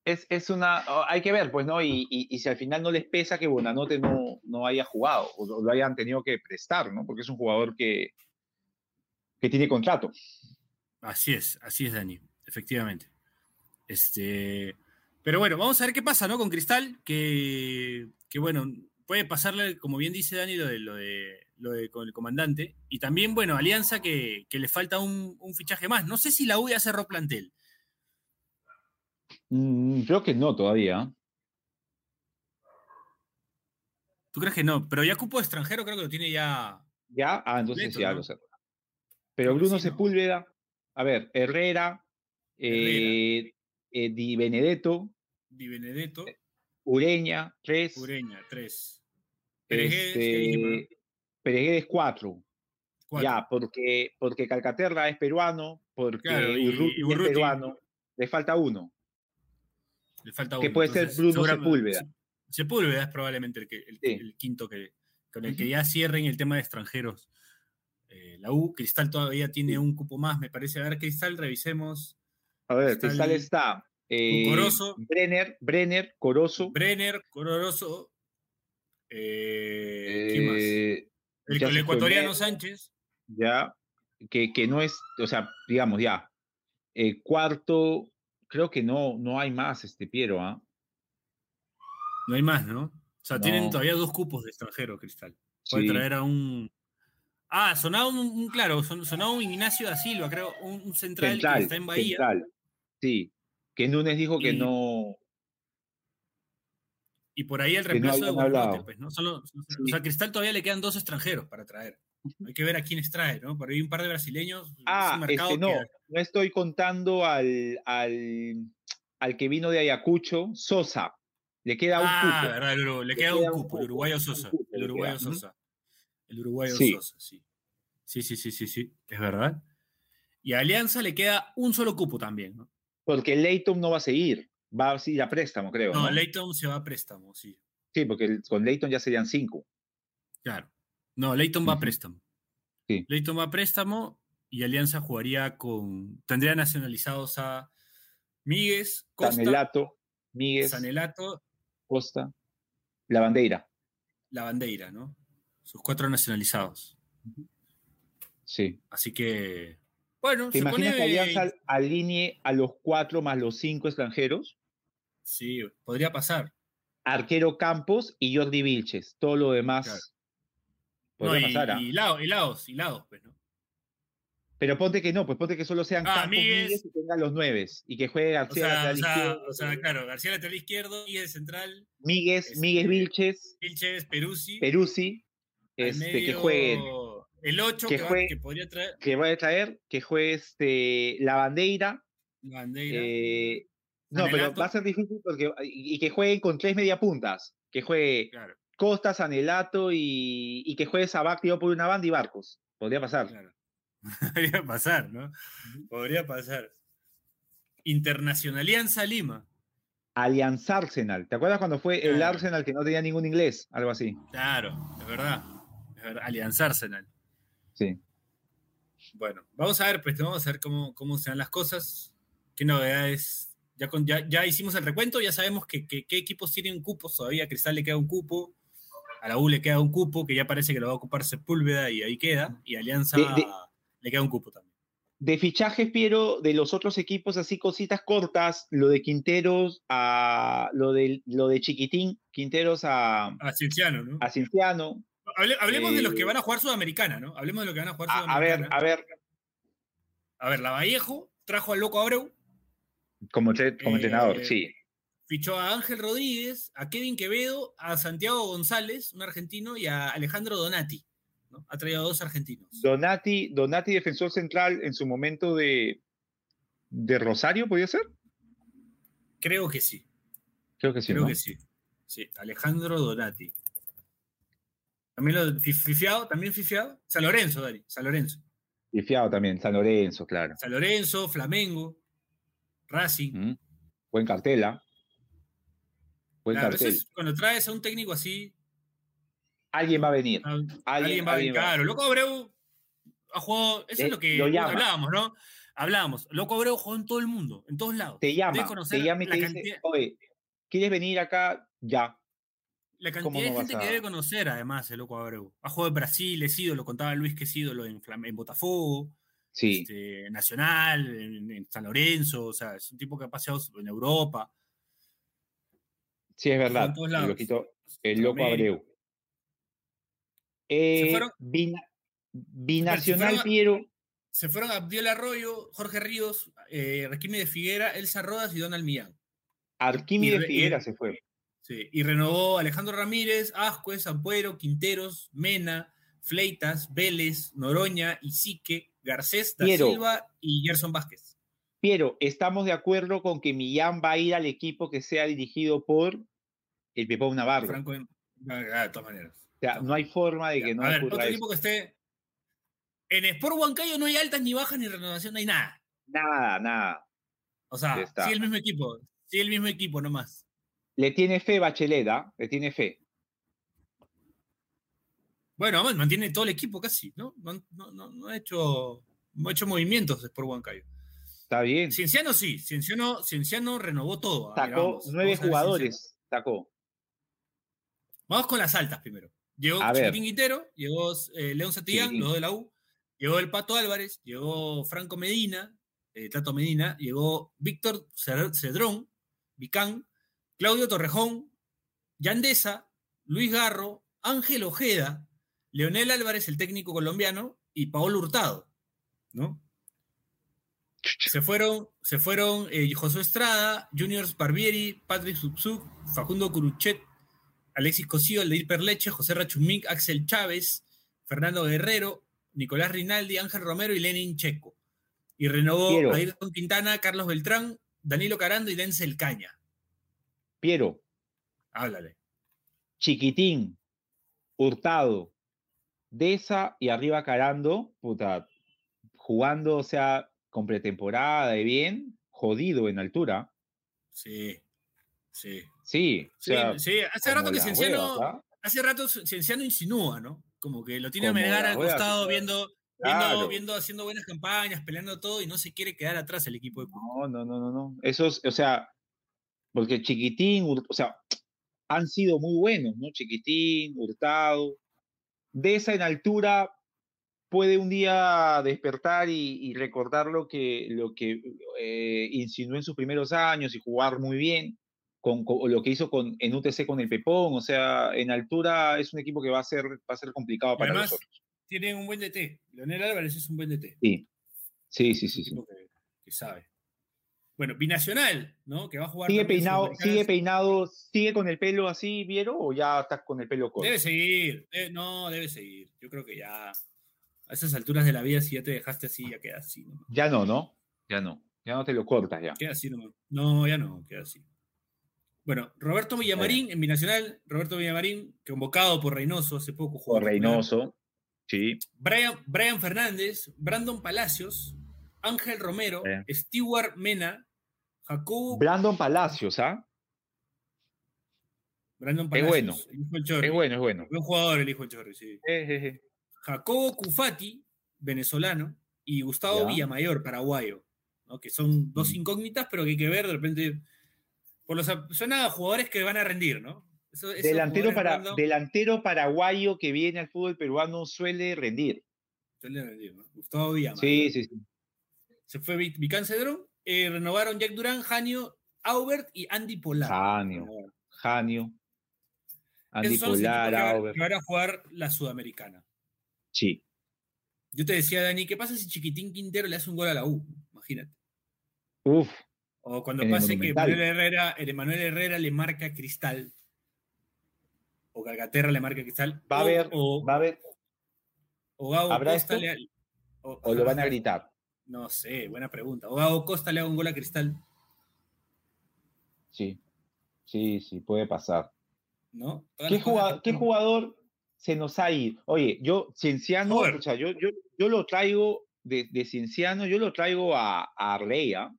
Es, es una, hay que ver, pues, ¿no? Y, y, y si al final no les pesa que Buenanote no, no haya jugado o lo hayan tenido que prestar, ¿no? Porque es un jugador que, que tiene contrato. Así es, así es, Dani, efectivamente. Este, pero bueno, vamos a ver qué pasa, ¿no? Con Cristal, que, que bueno, puede pasarle, como bien dice Dani, lo de, lo de, lo de con el comandante. Y también, bueno, Alianza, que, que le falta un, un fichaje más. No sé si la U ya cerró plantel. Creo que no todavía. ¿Tú crees que no? Pero ya cupo extranjero creo que lo tiene ya... Ya, ah, entonces completo, sí, algo ¿no? cerrado. Pero Bruno sí, Sepúlveda, no. a ver, Herrera, Herrera. Eh, eh, Di Benedetto, Di Benedetto, Ureña, tres. Ureña, tres. Pereguedes, Pereguedes, cuatro. cuatro. Ya, porque, porque Calcaterra es peruano, porque claro, y, Urruti y Urruti es peruano, le falta uno. Le falta que uno. puede Entonces, ser Bruno Sepúlveda. Sepúlveda es probablemente el, que, el, sí. el quinto que, con el que ya cierren el tema de extranjeros. Eh, la U, Cristal todavía tiene sí. un cupo más, me parece. A ver, Cristal, revisemos. A ver, Cristal, Cristal está. Eh, Corozo. Brenner, Brenner, Corozo. Brenner, Corozo. Eh, ¿Quién más? Eh, el, el ecuatoriano el, Sánchez. Ya, que, que no es, o sea, digamos, ya. Eh, cuarto. Creo que no, no hay más, este Piero, ¿ah? ¿eh? No hay más, ¿no? O sea, no. tienen todavía dos cupos de extranjero, Cristal. Pueden sí. traer a un... Ah, sonaba un, un claro, son, sonaba un Ignacio da Silva, creo, un, un central, central que está en Bahía. Central. Sí, que Núñez dijo y, que no... Y por ahí el reemplazo no de Guardiola, pues, ¿no? Solo, solo, sí. O sea, Cristal todavía le quedan dos extranjeros para traer. Hay que ver a quiénes trae, ¿no? Por ahí un par de brasileños. Ah, este no, que... no estoy contando al, al, al que vino de Ayacucho, Sosa. Le queda un ah, cupo. Ah, verdad, el, le, le queda un cupo, cupo, el uruguayo Sosa. Cupo, el uruguayo Sosa. El uruguayo sí. Sosa, sí. Sí, sí, sí, sí, sí, es verdad. Y a Alianza le queda un solo cupo también, ¿no? Porque Leighton no va a seguir, va a ir a préstamo, creo. No, ¿no? Leighton se va a préstamo, sí. Sí, porque con Leighton ya serían cinco. Claro. No, Leighton va a préstamo. Sí. Leighton va a préstamo y Alianza jugaría con... Tendría nacionalizados a Míguez, Costa... Sanelato, Míguez, Sanelato, Costa, La Bandeira. La Bandeira, ¿no? Sus cuatro nacionalizados. Sí. Así que... Bueno, ¿Te se imaginas pone... que Alianza alinee a los cuatro más los cinco extranjeros? Sí, podría pasar. Arquero Campos y Jordi Vilches. Todo lo demás... Claro. No, y, pasar, ¿eh? y, Laos, y Laos, y Laos, pues, ¿no? Pero ponte que no, pues ponte que solo sean ah, Campos, Míguez, y tengan los nueves, y que juegue García o sea, lateral o sea, izquierdo. O sea, claro, García lateral izquierdo, Míguez central. Míguez, es, Míguez Vilches. Vilches, Peruzzi. Peruzzi, este, medio, que jueguen. El ocho que, que, juegue, que podría traer. Que va a traer, que juegue este, la Bandeira. La Bandeira. Eh, no, pero va a ser difícil porque, y que jueguen con tres mediapuntas. Que juegue claro. Costa, Sanelato y, y que juegue Sabac por una banda y Barcos. Podría pasar. Claro. Podría pasar, ¿no? Podría pasar. Internacionalianza Lima. Alianza Arsenal. ¿Te acuerdas cuando fue claro. el Arsenal que no tenía ningún inglés? Algo así. Claro, es verdad. verdad. Alianza Arsenal. Sí. Bueno, vamos a ver, pues vamos a ver cómo, cómo se dan las cosas. ¿Qué novedades? Ya, con, ya, ya hicimos el recuento, ya sabemos que, que, qué equipos tienen cupos todavía. A Cristal le queda un cupo. A la U le queda un cupo, que ya parece que lo va a ocupar Sepúlveda y ahí queda. Y Alianza... De, de... Le queda un cupo también. De fichajes, Piero, de los otros equipos, así cositas cortas, lo de Quinteros a lo de, lo de Chiquitín, Quinteros a... A Cienciano, ¿no? A Cienciano. Hable, hablemos eh, de los que van a jugar Sudamericana, ¿no? Hablemos de los que van a jugar a, Sudamericana. A ver, a ver. A ver, Lavallejo trajo al Loco Abreu. Como, tre, como eh, entrenador, eh, sí. Fichó a Ángel Rodríguez, a Kevin Quevedo, a Santiago González, un argentino, y a Alejandro Donati. ¿No? Ha traído a dos argentinos. Donati, Donati, defensor central en su momento de, de Rosario, ¿podía ser? Creo que sí. Creo que sí. Creo ¿no? que sí. Sí, Alejandro Donati. También lo fifiado, también fifiado. San Lorenzo, Dani, San Lorenzo. Fifiado también, San Lorenzo, claro. San Lorenzo, Flamengo, Racing. Mm. Buen cartela. Buen claro, cartel. A veces cuando traes a un técnico así. Alguien va a venir. Alguien, alguien va a venir. Claro, Loco Abreu ha jugado. Eso es lo que lo hablábamos, ¿no? Hablábamos. Loco Abreu jugó en todo el mundo, en todos lados. Te llama, te llama y te cantidad, dice, oye, ¿quieres venir acá? Ya. La cantidad de no gente a... que debe conocer, además, el Loco Abreu. Ha jugado en Brasil, es ídolo, contaba Luis que es ídolo en, Flam- en Botafogo, sí. este, Nacional, en, en San Lorenzo, o sea, es un tipo que ha paseado en Europa. Sí, es verdad. En todos lados. El, loquito, el Loco Abreu. Eh, bina, binacional, se fueron, Piero. Se fueron Abdiel Arroyo, Jorge Ríos, eh, Arquímedes Figuera, Elsa Rodas y Donald Millán. Arquímedes Figuera se fue. Sí, y renovó Alejandro Ramírez, Ascuez, Ampuero, Quinteros, Mena, Fleitas, Vélez, Noroña, Isique, Garcés, Da Piero, Silva y Gerson Vázquez. Piero, estamos de acuerdo con que Millán va a ir al equipo que sea dirigido por el Pepón Navarro. Franco, de todas maneras. O sea, no hay forma de que no ocurra eso. A ver, otro equipo que esté... En Sport Huancayo no hay altas ni bajas ni renovación, no hay nada. Nada, nada. O sea, sí el mismo equipo. Sí el mismo equipo, nomás. Le tiene fe Bachelet, ¿ah? Le tiene fe. Bueno, además mantiene todo el equipo casi, ¿no? No, no, no, no, ha, hecho, no ha hecho movimientos de Sport Huancayo. Está bien. Cienciano sí. Cienciano, Cienciano renovó todo. Sacó nueve jugadores. Sacó. Vamos con las altas primero. Llegó a Chiquitín ver. Guitero, llegó eh, León Santillán, sí. Los dos de la U, llegó el Pato Álvarez, llegó Franco Medina, eh, Tato Medina, llegó Víctor Cedrón, Vicán, Claudio Torrejón, Yandesa, Luis Garro, Ángel Ojeda, Leonel Álvarez, el técnico colombiano, y Paolo Hurtado, ¿no? Se fueron, se fueron eh, José Estrada, Junior Barbieri, Patrick Subsub, Facundo Curuchet, Alexis Cosío, Leir Perleche, José Rachumic, Axel Chávez, Fernando Guerrero, Nicolás Rinaldi, Ángel Romero y Lenin Checo. Y renovó Piero. A Ayrton Quintana, Carlos Beltrán, Danilo Carando y Denzel Caña. Piero. Háblale. Chiquitín, Hurtado, Deza y arriba Carando, puta, jugando, o sea, con pretemporada y bien, jodido en altura. Sí, sí. Sí, o sea, sí, sí, hace rato que Cienciano, hueva, hace rato Cienciano insinúa, ¿no? Como que lo tiene como a Melgar al costado, viendo, claro. viendo, viendo, haciendo buenas campañas, peleando todo y no se quiere quedar atrás el equipo de Cuba. No, no, no, no, no. Esos, o sea, porque Chiquitín, o sea, han sido muy buenos, ¿no? Chiquitín, Hurtado, de esa en altura puede un día despertar y, y recordar lo que, lo que eh, insinuó en sus primeros años y jugar muy bien. Con, con lo que hizo con, en U T C con el Pepón, o sea, en altura es un equipo que va a ser, va a ser complicado para además, nosotros. Además, tienen un buen D T. Leonel Álvarez es un buen D T. Sí, Sí, sí, sí. sí. Que, que sabe. Bueno, Binacional, ¿no? Que va a jugar. Sigue peinado, sigue peinado, sigue con el pelo así, ¿vieron? ¿O ya estás con el pelo corto? Debe seguir, eh, no, debe seguir. Yo creo que ya a esas alturas de la vida, si ya te dejaste así, ya queda así. ¿No? Ya no, ¿no? Ya no. Ya no te lo cortas, ya. Queda así, ¿no? No, ya no, queda así. Bueno, Roberto Villamarín en Binacional. Roberto Villamarín, convocado por Reynoso hace poco. Por Reynoso, sí. Brian, Brian Fernández, Brandon Palacios, Ángel Romero, eh. Stewart Mena, Jacobo... Brandon Palacios, ¿ah? Brandon Palacios. Es bueno, el hijo del Chorri. es bueno, es bueno. Buen jugador el hijo del Chorri, sí. Eh, eh, eh. Jacobo Cufati, venezolano, y Gustavo ya. Villamayor, paraguayo, ¿no? Que son dos incógnitas, pero que hay que ver de repente... Por los, son a jugadores que van a rendir, ¿no? Eso, eso delantero, para, rando, delantero paraguayo que viene al fútbol peruano suele rendir. Suele rendir, ¿no? Gustavo Villamar. Sí, sí, sí. Se fue Vicán Cedrón, eh, renovaron Jack Durán, Janio, Aubert y Andy Polar. Janio, Janio, Andy Polar, Aubert. Que van a jugar la Sudamericana. Sí. Yo te decía, Dani, ¿qué pasa si Chiquitín Quintero le hace un gol a la U? Imagínate. Uf. O cuando pase que Manuel Herrera, el Emanuel Herrera le marca a Cristal. O Calcaterra le marca a Cristal. Va a haber, o, va a haber. O Gabo ¿Habrá Costa esto? Le, o, o lo van a gritar. No sé, buena pregunta. O Gabo Costa le haga un gol a Cristal. Sí, sí, sí, puede pasar. ¿No? ¿Qué jugador, que... ¿Qué jugador se nos ha ido? Oye, yo, Cienciano, escucha, yo, yo, yo lo traigo de, de Cienciano, yo lo traigo a, a Arlea.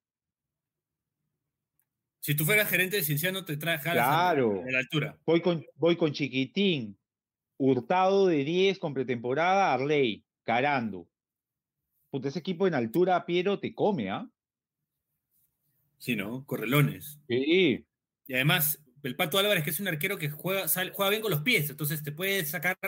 Si tú fueras gerente de Cienciano, te traes claro. a la altura. Voy con, voy con Chiquitín, Hurtado de diez con pretemporada, Arley, Carando. Puta, ese equipo en altura, Piero, te come, ¿ah? ¿eh? Sí, ¿no? Correlones. Sí. Y además, el Pato Álvarez, que es un arquero que juega, sale, juega bien con los pies, entonces te puede sacar,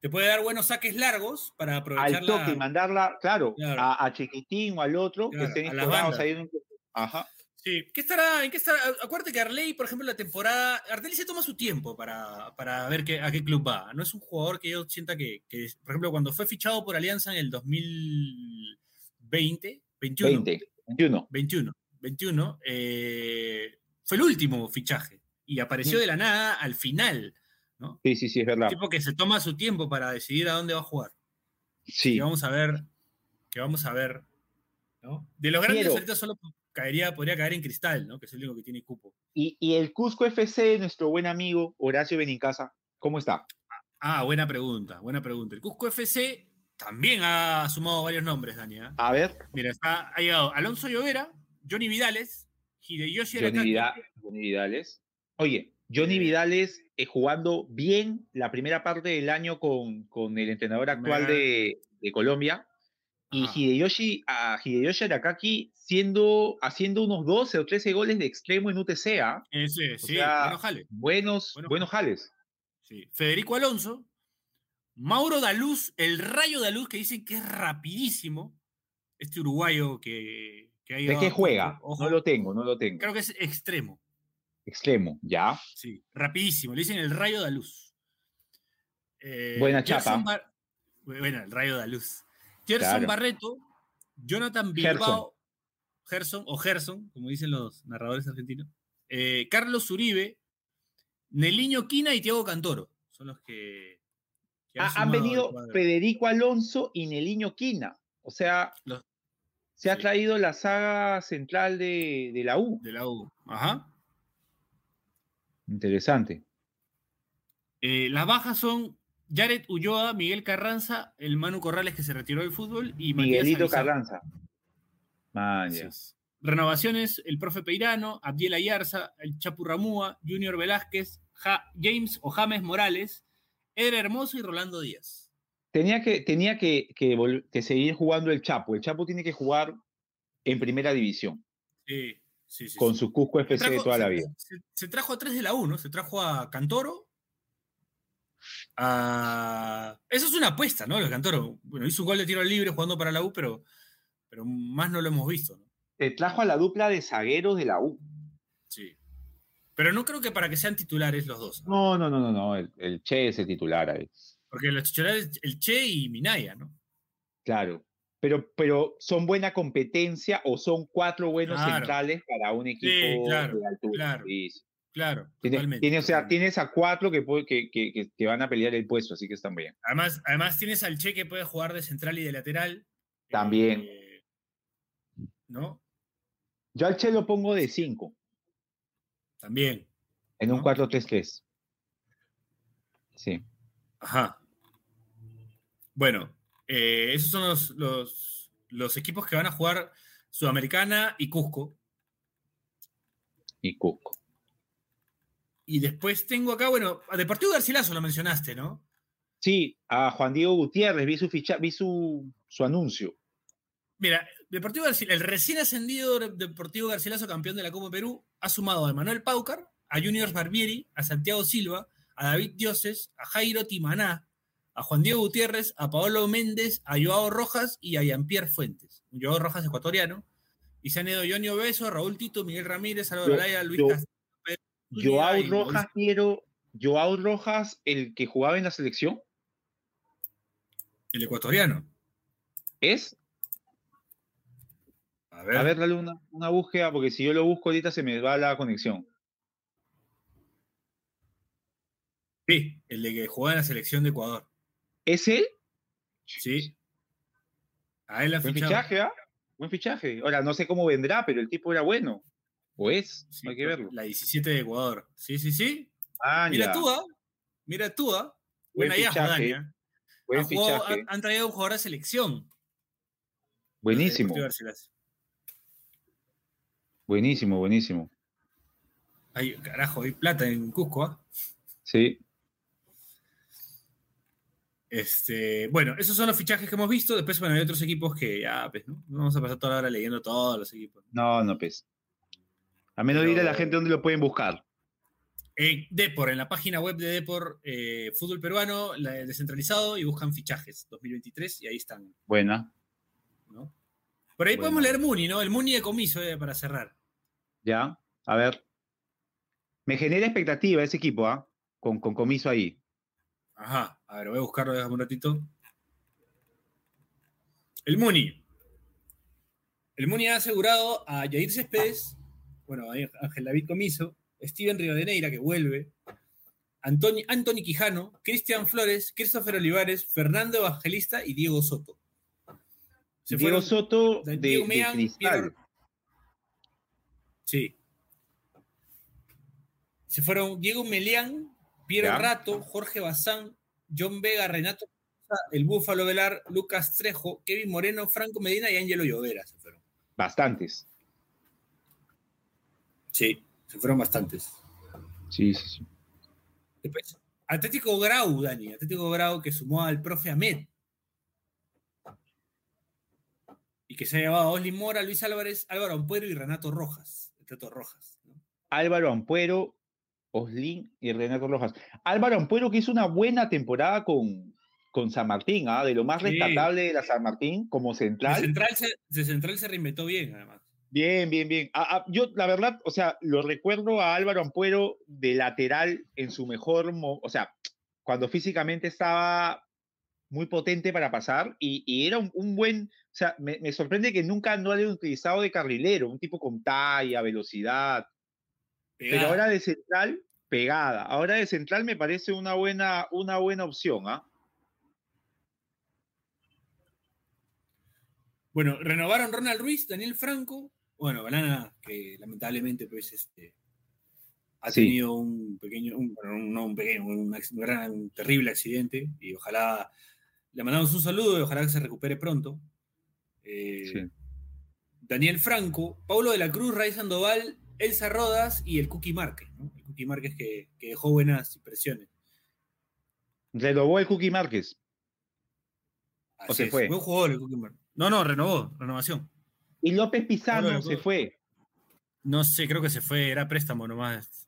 te puede dar buenos saques largos para aprovechar al toque, la... mandarla, claro, claro. A, a Chiquitín o al otro, claro, que estén estorados ahí en un... Ajá. Sí, ¿qué estará? ¿En qué estará? Acuérdate que Arley, por ejemplo, la temporada... Arley se toma su tiempo para, para ver qué, a qué club va. No es un jugador que yo sienta que, que... Por ejemplo, cuando fue fichado por Alianza en el dos mil veinte... veintiuno... veintiuno. veintiuno. veintiuno. Eh, fue el último fichaje. Y apareció sí. de la nada al final, ¿no? Sí, sí, sí, es verdad. El tipo que se toma su tiempo para decidir a dónde va a jugar. Sí. Que vamos a ver... Que vamos a ver... ¿no? De los grandes Quiero. ahorita solo... Caería, podría caer en Cristal, ¿no? Que es el único que tiene cupo. Y, y el Cusco F C, nuestro buen amigo Horacio Benincasa, ¿cómo está? Ah, buena pregunta, buena pregunta. El Cusco F C también ha sumado varios nombres, Dani. ¿eh? A ver. Mira, está, ha llegado Alonso Llovera, Johnny Vidales, Hideyoshi Aracati. Vida, Johnny Vidales. Oye, Johnny eh, Vidales eh, jugando bien la primera parte del año con, con el entrenador actual de, de Colombia. Y Hideyoshi, a Hideyoshi Aracati siendo, haciendo unos doce o trece goles de extremo en U T C A. Ese, sí, sea, bueno, jale. buenos jales. Buenos jales. Sí. Federico Alonso, Mauro Daluz, el rayo Daluz, que dicen que es rapidísimo. Este uruguayo que, que ha ido. ¿De qué juega? Ojo. No lo tengo, no lo tengo. Creo que es extremo. Extremo, ya. Sí, rapidísimo. Le dicen el rayo Daluz. Eh, Buena chapa. Bar... Bueno, el rayo Daluz. Gerson claro. Barreto, Jonathan Bilbao, Gerson, o Gerson, como dicen los narradores argentinos, eh, Carlos Uribe, Neliño Quina y Tiago Cantoro. Son los que... que ah, han venido Federico Alonso y Neliño Quina. O sea, los, se sí. ha traído la saga central de, de la U. De la U, ajá. Interesante. Eh, las bajas son... Jared Ulloa, Miguel Carranza, el Manu Corrales que se retiró del fútbol y Matías Miguelito Aguizar. Carranza. Mañas. Renovaciones, el profe Peirano, Abdiel Ayarza, el Chapu Ramúa, Junior Velázquez, ja- James o James Morales, Eder Hermoso y Rolando Díaz. Tenía que, tenía que, que, vol- que seguir jugando el Chapu. El Chapu tiene que jugar en primera división. Sí, sí, sí. Con sí. su Cusco F C trajo, de toda se, la vida. Se, se trajo a tres de la U, ¿no? Se trajo a Cantoro. Ah, eso es una apuesta, ¿no? Los Cantoro. Bueno, hizo un gol de tiro libre jugando para la U, pero, pero más no lo hemos visto, ¿no? Te trajo a la dupla de zagueros de la U. Sí. Pero no creo que para que sean titulares los dos. No, no, no, no, no. El, el Che es el titular a veces. Porque los titulares, el Che y Minaya, ¿no? Claro. pero, pero son buena competencia o son cuatro buenos claro. centrales para un equipo sí, claro, de altura. Claro, sí. claro tienes, totalmente. Tienes, o sea, tienes a cuatro que, que, que, que van a pelear el puesto, así que están bien. Además, además tienes al Che que puede jugar de central y de lateral. También. Eh, ¿No? Yo al Che lo pongo de cinco. También. En ¿no? un cuatro tres tres. Sí. Ajá. Bueno, eh, esos son los, los, los equipos que van a jugar Sudamericana y Cusco. Y Cusco. Y después tengo acá, bueno, de partido de Garcilaso lo mencionaste, ¿no? Sí, a Juan Diego Gutiérrez, vi su ficha, vi su, su anuncio. Mira, Deportivo Garcilaso, el recién ascendido Deportivo Garcilaso, campeón de la Copa Perú, ha sumado a Manuel Paucar, a Junior Barbieri, a Santiago Silva, a David Dioses, a Jairo Timaná, a Juan Diego Gutiérrez, a Paolo Méndez, a Joao Rojas y a Jean-Pierre Fuentes. Joao Rojas ecuatoriano. Y se han ido Johnny Obeso, Raúl Tito, Miguel Ramírez, Salvador Araya, Luis yo, Castillo, Pedro Joao Zúñiga, Rojas, y... Piero, Joao Rojas, el que jugaba en la selección. El ecuatoriano. ¿Es? A ver, a ver dale una, una búsqueda, porque si yo lo busco ahorita se me va la conexión. Sí, el de que jugaba en la selección de Ecuador. ¿Es él? Sí. A él la Buen fichado. fichaje, ¿ah? ¿eh? Buen fichaje. Ahora, no sé cómo vendrá, pero el tipo era bueno. ¿O es? Sí, hay que verlo. La diecisiete de Ecuador. Sí, sí, sí. Ah, mira tú, ¿ah? Mira tú, ¿ah? Buen fichaje. Dani, ¿eh? Buen han fichaje. Jugado, han traído un jugador a selección. Buenísimo. Buenísimo, buenísimo. Ay, carajo, hay plata en Cusco, ¿ah? ¿eh? Sí. Este, bueno, esos son los fichajes que hemos visto. Después, bueno, hay otros equipos que ya, pues, ¿no? No vamos a pasar toda la hora leyendo todos los equipos. No, no, pues. A menos dile a la gente dónde lo pueden buscar. En Depor, en la página web de Depor, eh, Fútbol Peruano, la, descentralizado, y buscan fichajes dos mil veintitrés y ahí están. Buena. ¿No? Por ahí Buena. podemos leer Muni, ¿no? El Muni de Comiso, eh, para cerrar. Ya, a ver. Me genera expectativa ese equipo, ¿ah? ¿eh? Con, con Comiso ahí. Ajá, a ver, voy a buscarlo, déjame un ratito. El Muni. El Muni ha asegurado a Yair Céspedes, bueno, a Ángel David Comiso, Steven Rivadeneira, que vuelve, Anthony, Anthony Quijano, Cristian Flores, Christopher Olivares, Fernando Evangelista y Diego Soto. Se Diego fueron, Soto de, de Mean, Cristal. Pierre... Sí. Se fueron Diego Melián, Piero ya. Rato, Jorge Bazán, John Vega, Renato, el Búfalo Velar, Lucas Trejo, Kevin Moreno, Franco Medina y Ángelo Llovera se fueron. Bastantes. Sí, se fueron bastantes. Sí, sí, sí. Después, Atlético Grau, Dani, Atlético Grau que sumó al profe Ahmed. Y que se ha llevado a Osli Mora, Luis Álvarez, Álvaro Ampuero y Renato Rojas. Renato Rojas, ¿no? Álvaro Ampuero, Oslin y Renato Rojas. Álvaro Ampuero que hizo una buena temporada con, con San Martín, ¿ah? De lo más rescatable sí. de la San Martín como central. De central se, de central se reinventó bien, además. Bien, bien, bien. A, a, yo, la verdad, o sea, lo recuerdo a Álvaro Ampuero de lateral en su mejor... Mo- o sea, cuando físicamente estaba muy potente para pasar y, y era un, un buen... O sea, me, me sorprende que nunca no haya utilizado de carrilero, un tipo con talla, velocidad... Pegada. Pero ahora de central, pegada. Ahora de central me parece una buena, una buena opción, ¿ah? ¿eh? Bueno, renovaron Ronald Ruiz, Daniel Franco. Bueno, Balana, que lamentablemente pues, este, ha sí. tenido un pequeño, un, no un pequeño, un, gran, un terrible accidente. Y ojalá, le mandamos un saludo y ojalá que se recupere pronto. Eh, sí. Daniel Franco, Paulo de la Cruz, Ray Sandoval, Elsa Rodas y el Cookie Márquez, ¿no? El Cookie Márquez que, que dejó buenas impresiones. ¿Renovó el Cookie Márquez? Así ¿O se es. fue? Buen jugador el Cookie Márquez. No, no, renovó, renovación. ¿Y López Pizano no, no, se fue? No sé, creo que se fue, era préstamo nomás.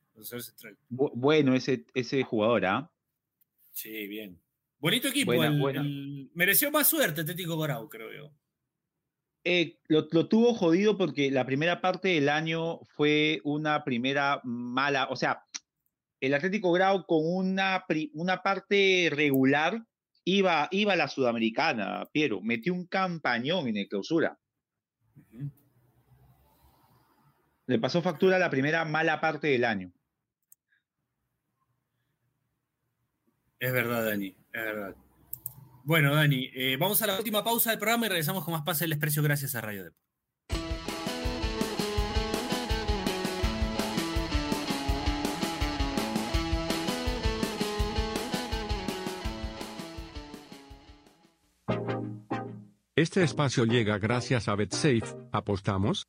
Bueno, ese, ese jugador, ¿ah? ¿eh? Sí, bien. Bonito equipo. Buena, el, buena. El... Mereció más suerte Atlético Corau, creo yo. Eh, lo, lo tuvo jodido porque la primera parte del año fue una primera mala, o sea, el Atlético Grau con una, pri, una parte regular Iba, iba a la Sudamericana, Piero, metió un campañón en el clausura. Uh-huh. Le pasó factura la primera mala parte del año. Es verdad, Dani, es verdad. Bueno, Dani, eh, vamos a la última pausa del programa y regresamos con más Pase del Desprecio gracias a Radio Depor. Este espacio llega gracias a BetSafe. ¿Apostamos?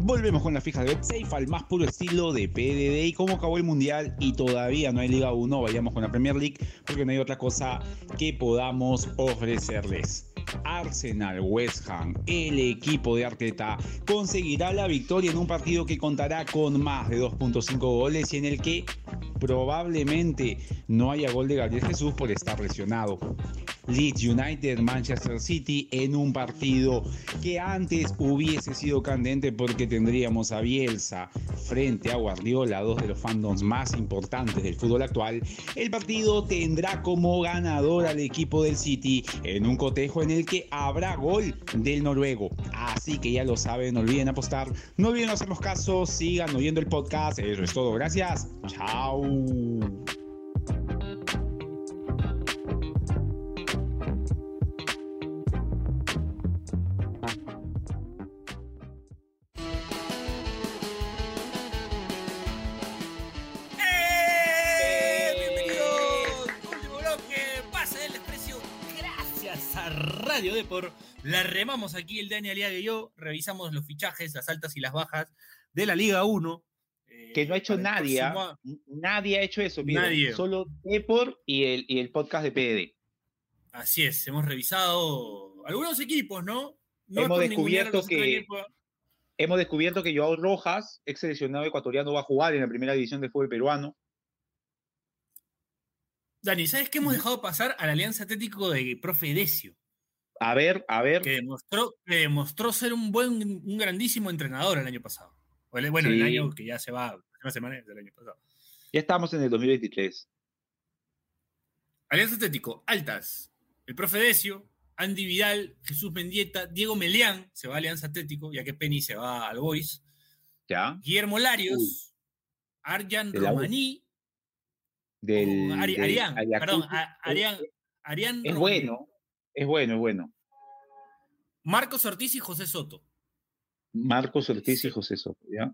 Volvemos con las fijas de BetSafe al más puro estilo de P D D. Y como acabó el Mundial y todavía no hay Liga uno, vayamos con la Premier League porque no hay otra cosa que podamos ofrecerles. Arsenal, West Ham, el equipo de Arteta conseguirá la victoria en un partido que contará con más de dos punto cinco goles y en el que probablemente no haya gol de Gabriel Jesús por estar lesionado. Leeds United, Manchester City en un partido que antes hubiese sido candente porque tendríamos a Bielsa frente a Guardiola, dos de los fandoms más importantes del fútbol actual. El partido tendrá como ganador al equipo del City en un cotejo en el que habrá gol del noruego. Así que ya lo saben, no olviden apostar, no olviden hacernos caso, sigan oyendo el podcast. Eso es todo, gracias, chao. Radio Depor, la remamos aquí el Dani Aliaga y yo, revisamos los fichajes, las altas y las bajas de la Liga uno. Eh, que no ha hecho nadie, próximo... nadie ha hecho eso, mira, nadie. Solo Depor y el, y el podcast de P D D. Así es, hemos revisado algunos equipos, ¿no? no hemos, descubierto que, hemos descubierto que Joao Rojas, ex seleccionado ecuatoriano, va a jugar en la primera división del fútbol peruano. Dani, ¿sabes qué hemos dejado pasar a la Alianza Atlético de profe Decio? A ver, a ver. Que demostró, que demostró ser un buen, un grandísimo entrenador el año pasado. Bueno, sí. El año que ya se va, una semana del año pasado. Ya estamos en el dos mil veintitrés. Alianza Atlético, altas. El profe Decio, Andy Vidal, Jesús Mendieta, Diego Melián, se va a Alianza Atlético, ya que Penny se va al Boys. Ya. Guillermo Larios, Uy. Arjan Romaní. Del, uh, Ari, del Arián, Ayacucho, perdón, a, Arián, Arián es Romero. bueno, es bueno, es bueno. Marcos Ortiz y José Soto. Marcos Ortiz y José Soto, ¿ya?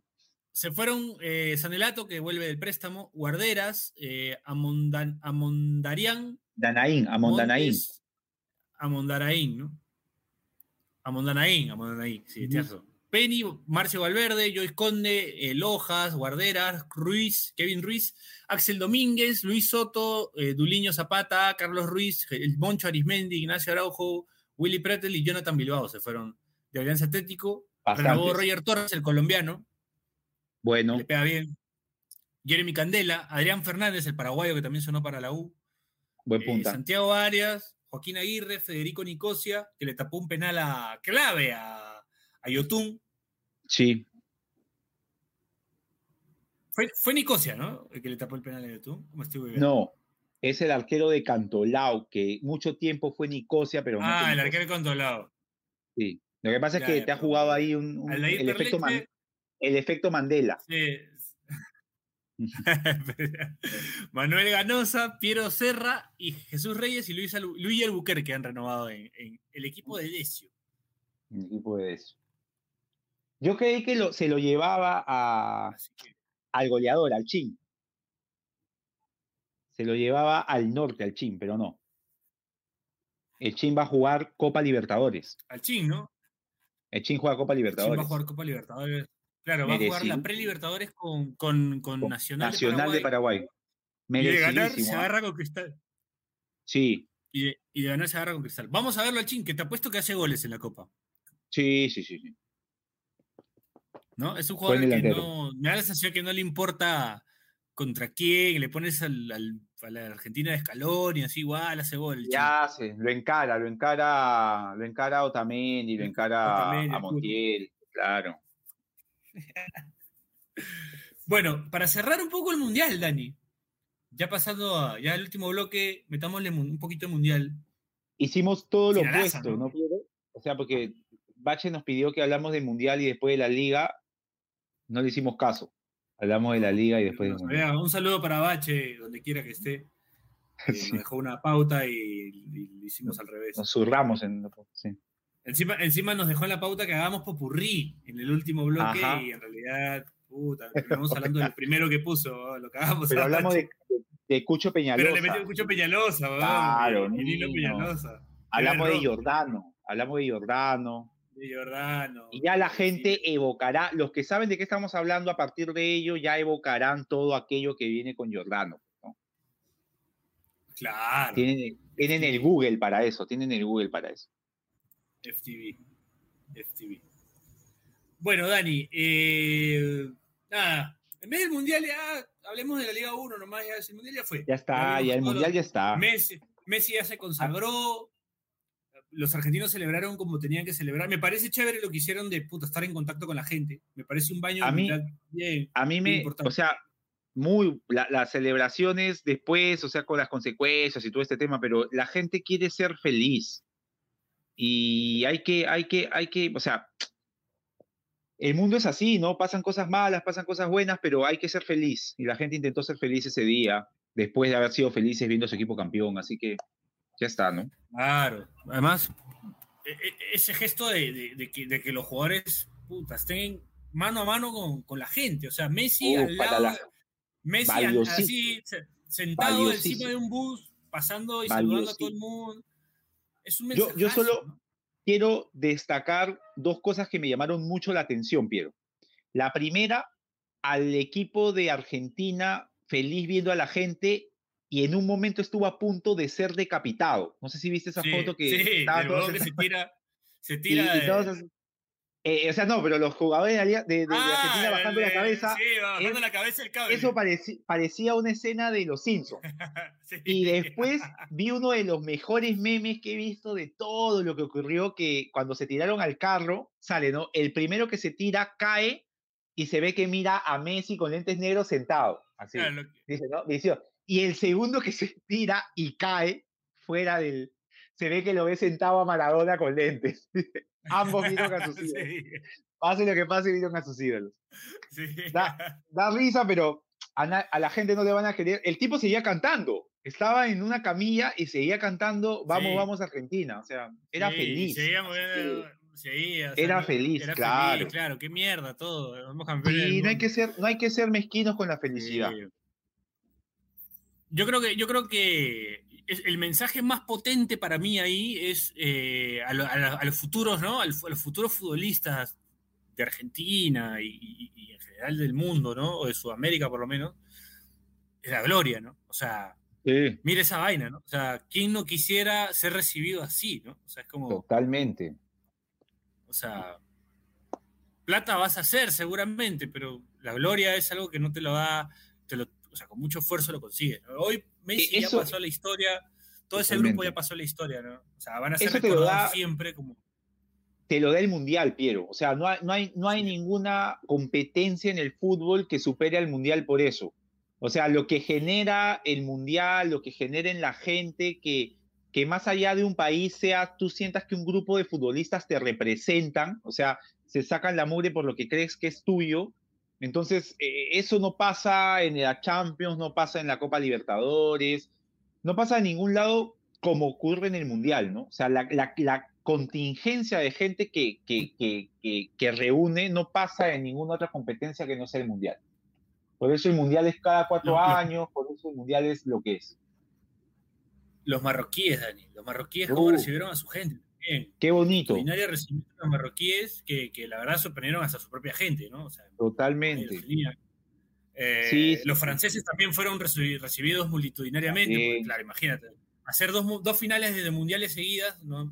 Se fueron eh, Sanelato, que vuelve del préstamo, Guarderas, eh, Amondan, Amondarián. Danaín, Amondanaín. Montes, Amondaraín, ¿no? Amondanaín, Amondanaín, sí, uh-huh. Cierto. Penny, Marcio Valverde, Joyce Conde, eh, Lojas, Guarderas, Ruiz, Kevin Ruiz, Axel Domínguez, Luis Soto, eh, Duliño Zapata, Carlos Ruiz, el Moncho Arismendi, Ignacio Araujo, Willy Pretel y Jonathan Bilbao se fueron de Alianza Atlético. Renovó Roger Torres, el colombiano. Bueno. Le pega bien. Jeremy Candela, Adrián Fernández, el paraguayo que también sonó para la U. Buen punta. Eh, Santiago Arias, Joaquín Aguirre, Federico Nicosia, que le tapó un penal a clave a a Yotun. Sí. Fue, fue Nicosia, ¿no? El que le tapó el penal a Yotun. No, es el arquero de Cantolao, que mucho tiempo fue Nicosia, pero... Ah, no el arquero de Cantolao. Sí. Lo que pasa ya, es que ya, te ha jugado ahí un, un, el, efecto Man, el efecto Mandela. Sí. Manuel Ganosa, Piero Serra y Jesús Reyes y Luis, Luis Albuquerque que han renovado en, en el equipo de Decio. El equipo de eso. Yo creí que lo, se lo llevaba a, que... al goleador, al Chin. Se lo llevaba al norte, al Chin, pero no. El Chin va a jugar Copa Libertadores. Al Chin, ¿no? El Chin juega Copa Libertadores. El Chin va a jugar Copa Libertadores. Claro, Merecid... va a jugar la pre-Libertadores con, con, con, con Nacional, Nacional de Paraguay. Y de ganar se agarra con Cristal. Sí. Y de, y de ganar se agarra con Cristal. Vamos a verlo al Chin, que te apuesto que hace goles en la Copa. Sí, sí, sí, sí. ¿No? Es un jugador que no... Me da la sensación que no le importa contra quién, le pones al, al, a la Argentina de Scaloni, así igual, hace gol. Ya hace, lo encara, lo encara, lo encara Otamendi, lo encara Otamendi, a Montiel, claro. Bueno, para cerrar un poco el Mundial, Dani, ya pasando a, ya al último bloque, metámosle un poquito de mundial. Hicimos todo lo Sinalaza, opuesto, ¿no? ¿no? O sea, porque Bache nos pidió que hablamos del mundial y después de la liga, no le hicimos caso. Hablamos de la liga y después del mundial. Un saludo para Bache, donde quiera que esté. Eh, sí. Nos dejó una pauta y, y lo hicimos al revés. Nos zurramos en sí. Encima, encima nos dejó en la pauta que hagamos popurrí en el último bloque. Ajá. Y en realidad, puta, terminamos hablando del primero que puso, lo que hagamos. Pero hablamos de, de, de Cucho Peñaloza. Pero le metió Cucho Peñaloza, ¿verdad? Claro, y Nino Peñaloza. Hablamos de Giordano, hablamos de Jordano. De Jordano. Y ya la gente sí. evocará, los que saben de qué estamos hablando a partir de ello, ya evocarán todo aquello que viene con Jordano, ¿no? Claro. Tienen, tienen el Google para eso, tienen el Google para eso. F T V. F T V. Bueno, Dani, eh, nada, en vez del mundial, ya hablemos de la Liga uno nomás, ya el mundial ya fue. Ya está, ya el mundial ya está. Messi, Messi ya se consagró. Los argentinos celebraron como tenían que celebrar. Me parece chévere lo que hicieron de puta, estar en contacto con la gente. Me parece un baño. A mí, bien, a mí me, importante. O sea, muy la, las celebraciones después, o sea, con las consecuencias y todo este tema, pero la gente quiere ser feliz y hay que, hay que, hay que, o sea, el mundo es así, ¿no? Pasan cosas malas, pasan cosas buenas, pero hay que ser feliz y la gente intentó ser feliz ese día después de haber sido felices viendo a su equipo campeón, así que ya está, ¿no? Claro. Además, ese gesto de, de, de, que, de que los jugadores puta, estén mano a mano con, con la gente. O sea, Messi uh, al lado, la... Messi al, así, sentado encima de un bus, pasando y saludando a todo el mundo. Es un mensaje. Yo, yo solo ¿no? quiero destacar dos cosas que me llamaron mucho la atención, Piero. La primera, al equipo de Argentina, feliz viendo a la gente. Y en un momento estuvo a punto de ser decapitado. No sé si viste esa sí, foto que... Sí, estaba el todo que se tira... Se tira y, de... y todos, eh, o sea, no, pero los jugadores de, de, de ah, Argentina bajando el, la cabeza... Sí, bajando es, la cabeza el cable. Eso parecía, parecía una escena de Los Simpsons. Sí. Y después vi uno de los mejores memes que he visto de todo lo que ocurrió, que cuando se tiraron al carro, sale, ¿no? El primero que se tira cae y se ve que mira a Messi con lentes negros sentado. Así. Claro, que... Dice, ¿no? Dice... Y el segundo que se tira y cae fuera del... Se ve que lo ve sentado a Maradona con lentes. Ambos vieron a sus ídolos. Sí. Pase lo que pase, vieron a sus ídolos. Sí. Da, da risa, pero a, na, a la gente no le van a querer... El tipo seguía cantando. Estaba en una camilla y seguía cantando Vamos, sí. vamos Argentina. O sea, era sí, feliz. Seguía moviendo... Sí, o sea, era feliz, era claro. Feliz, claro, qué mierda todo. Vamos campeones. Sí, no hay que ser, no hay que ser mezquinos con la felicidad. Sí. Yo creo que yo creo que el mensaje más potente para mí ahí es eh, a, lo, a, la, a los futuros, ¿no? A los futuros futbolistas de Argentina y, y, y en general del mundo, ¿no? O de Sudamérica por lo menos, es la gloria, ¿no? O sea, sí. Mira esa vaina, ¿no? O sea, ¿quién no quisiera ser recibido así, ¿no? O sea, es como... Totalmente. O sea, plata vas a hacer seguramente, pero la gloria es algo que no te lo da... Te lo, o sea, con mucho esfuerzo lo consiguen. Hoy Messi eso, ya pasó la historia, todo ese grupo ya pasó la historia, ¿no? O sea, van a ser recordados siempre como... Te lo da el Mundial, Piero. O sea, no hay, no hay, no hay ninguna competencia en el fútbol que supere al Mundial por eso. O sea, lo que genera el Mundial, lo que genera en la gente, que, que más allá de un país sea, tú sientas que un grupo de futbolistas te representan, o sea, se sacan la mugre por lo que crees que es tuyo. Entonces, eh, eso no pasa en la Champions, no pasa en la Copa Libertadores, no pasa en ningún lado como ocurre en el Mundial, ¿no? O sea, la, la, la contingencia de gente que, que, que, que, que reúne no pasa en ninguna otra competencia que no sea el Mundial. Por eso el Mundial es cada cuatro los, años, por eso el Mundial es lo que es. Los marroquíes, Dani, los marroquíes, uh, ¿cómo recibieron a su gente? Bien. Qué bonito. La culinaria recibió a los marroquíes que, que la verdad sorprendieron hasta su propia gente, ¿no? O sea, totalmente. Eh, sí, sí. Los franceses también fueron recibidos multitudinariamente. Porque, claro, imagínate. Hacer dos, dos finales de mundiales seguidas no,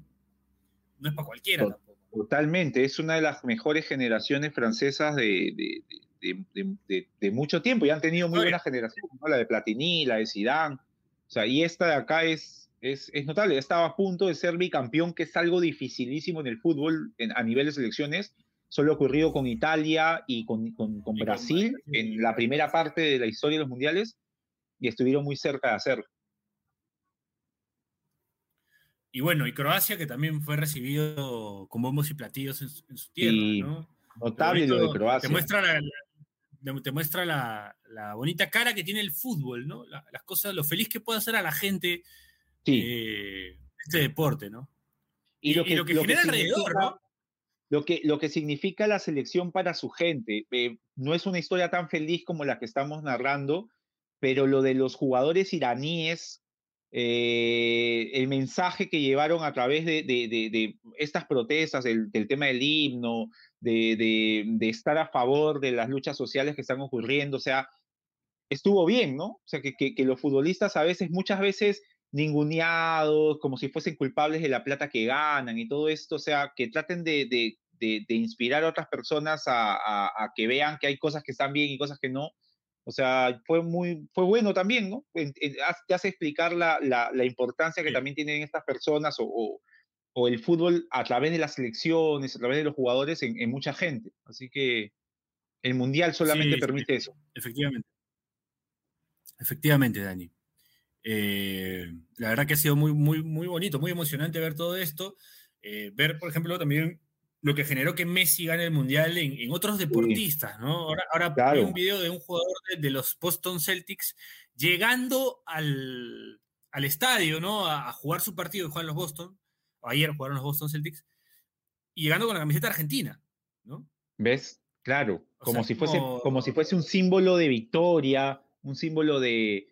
no es para cualquiera Total, tampoco. Totalmente. Es una de las mejores generaciones francesas de, de, de, de, de, de mucho tiempo. Y han tenido muy buenas generaciones, ¿no? La de Platini, la de Zidane. O sea, y esta de acá es... Es, es notable, estaba a punto de ser bicampeón, que es algo dificilísimo en el fútbol en, a nivel de selecciones, solo ocurrido con Italia y con, con, con Brasil en la primera parte de la historia de los mundiales, y estuvieron muy cerca de hacerlo. Y bueno, y Croacia, que también fue recibido con bombos y platillos en su, en su tierra, y ¿no? Notable lo de Croacia. Te muestra la, la, te muestra la, la bonita cara que tiene el fútbol, ¿no? La, las cosas, lo feliz que puede hacer a la gente, sí, eh, este deporte, ¿no? Y, y lo que, y lo que lo genera que alrededor, ¿no? Lo que, lo que significa la selección para su gente. Eh, no es una historia tan feliz como la que estamos narrando, pero lo de los jugadores iraníes, eh, el mensaje que llevaron a través de, de, de, de estas protestas, del, del tema del himno, de, de, de estar a favor de las luchas sociales que están ocurriendo, o sea, estuvo bien, ¿no? O sea, que, que, que los futbolistas a veces, muchas veces... ninguneados, como si fuesen culpables de la plata que ganan y todo esto, o sea, que traten de, de, de, de inspirar a otras personas a, a, a que vean que hay cosas que están bien y cosas que no, o sea, fue muy, fue bueno también, ¿no? Te hace explicar la, la, la importancia que sí. también tienen estas personas o, o, o el fútbol a través de las selecciones, a través de los jugadores en, en mucha gente, así que el Mundial solamente sí, permite sí. eso. Efectivamente. Efectivamente, Dani. Eh, la verdad que ha sido muy, muy, muy bonito, muy emocionante ver todo esto, eh, ver, por ejemplo, también lo que generó que Messi gane el Mundial en, en otros deportistas, ¿no? Ahora, ahora claro. hay un video de un jugador de, de los Boston Celtics llegando al, al estadio, ¿no? A, a jugar su partido que juegan los Boston, ayer jugaron los Boston Celtics, y llegando con la camiseta argentina, ¿no? ¿Ves? Claro, como, o sea, si fuese, como... como si fuese un símbolo de victoria, un símbolo de...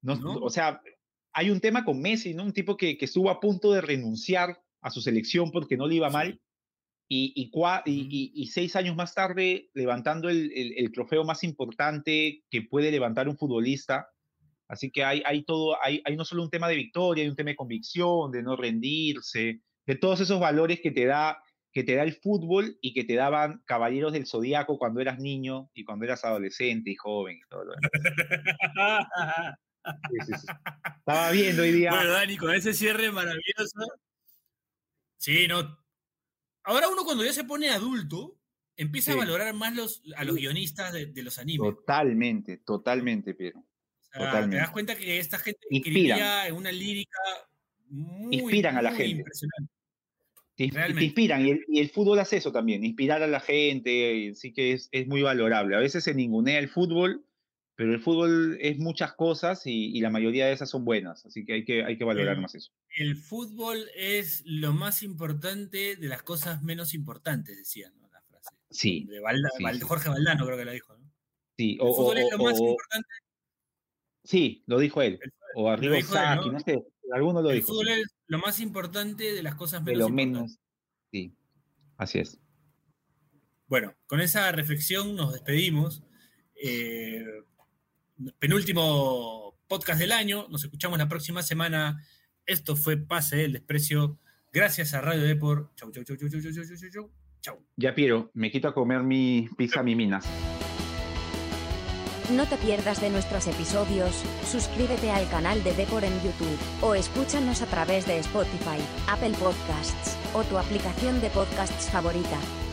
No, ¿no? O sea, hay un tema con Messi, ¿no? Un tipo que, que estuvo a punto de renunciar a su selección porque no le iba mal y, y, cua, y, y, y seis años más tarde levantando el, el, el trofeo más importante que puede levantar un futbolista. Así que hay, hay todo, hay, hay no solo un tema de victoria, hay un tema de convicción, de no rendirse, de todos esos valores que te da, que te da el fútbol y que te daban Caballeros del Zodiaco cuando eras niño y cuando eras adolescente y joven y todo lo demás. Sí, sí, sí. Estaba viendo hoy día. Bueno, Dani, con ese cierre maravilloso. Sí, no. Ahora uno cuando ya se pone adulto, empieza sí. a valorar más los, a los guionistas de, de los animes. Totalmente, totalmente, Piero. O sea, totalmente. Te das cuenta que esta gente escribía en una lírica muy, inspiran a la muy gente. Impresionante. Te, te inspiran, y el, y el fútbol hace eso también, inspirar a la gente, sí que es, es muy valorable. A veces se ningunea el fútbol, pero el fútbol es muchas cosas y, y la mayoría de esas son buenas, así que hay que, hay que valorar el, más eso. El fútbol es lo más importante de las cosas menos importantes, decían, ¿no? La frase. Sí. De Valda, sí, Valda, sí. Jorge Valdano creo que la dijo, ¿no? Sí. El o, fútbol o, es lo o, más o, importante. Sí, lo dijo él. El, o arriba Saki, ¿no? no sé, alguno lo el dijo. El fútbol sí. es lo más importante de las cosas menos de lo importantes. Menos, sí, así es. Bueno, con esa reflexión nos despedimos. Eh... Penúltimo podcast del año. Nos escuchamos la próxima semana. Esto fue Pase del Desprecio. Gracias a Radio Depor. Chau, chau, chau, chau, chau, chau, chau, chau, chau. Ya, Piero, me quito a comer mi pizza, mi minas. No te pierdas de nuestros episodios. Suscríbete al canal de Depor en YouTube o escúchanos a través de Spotify, Apple Podcasts o tu aplicación de podcasts favorita.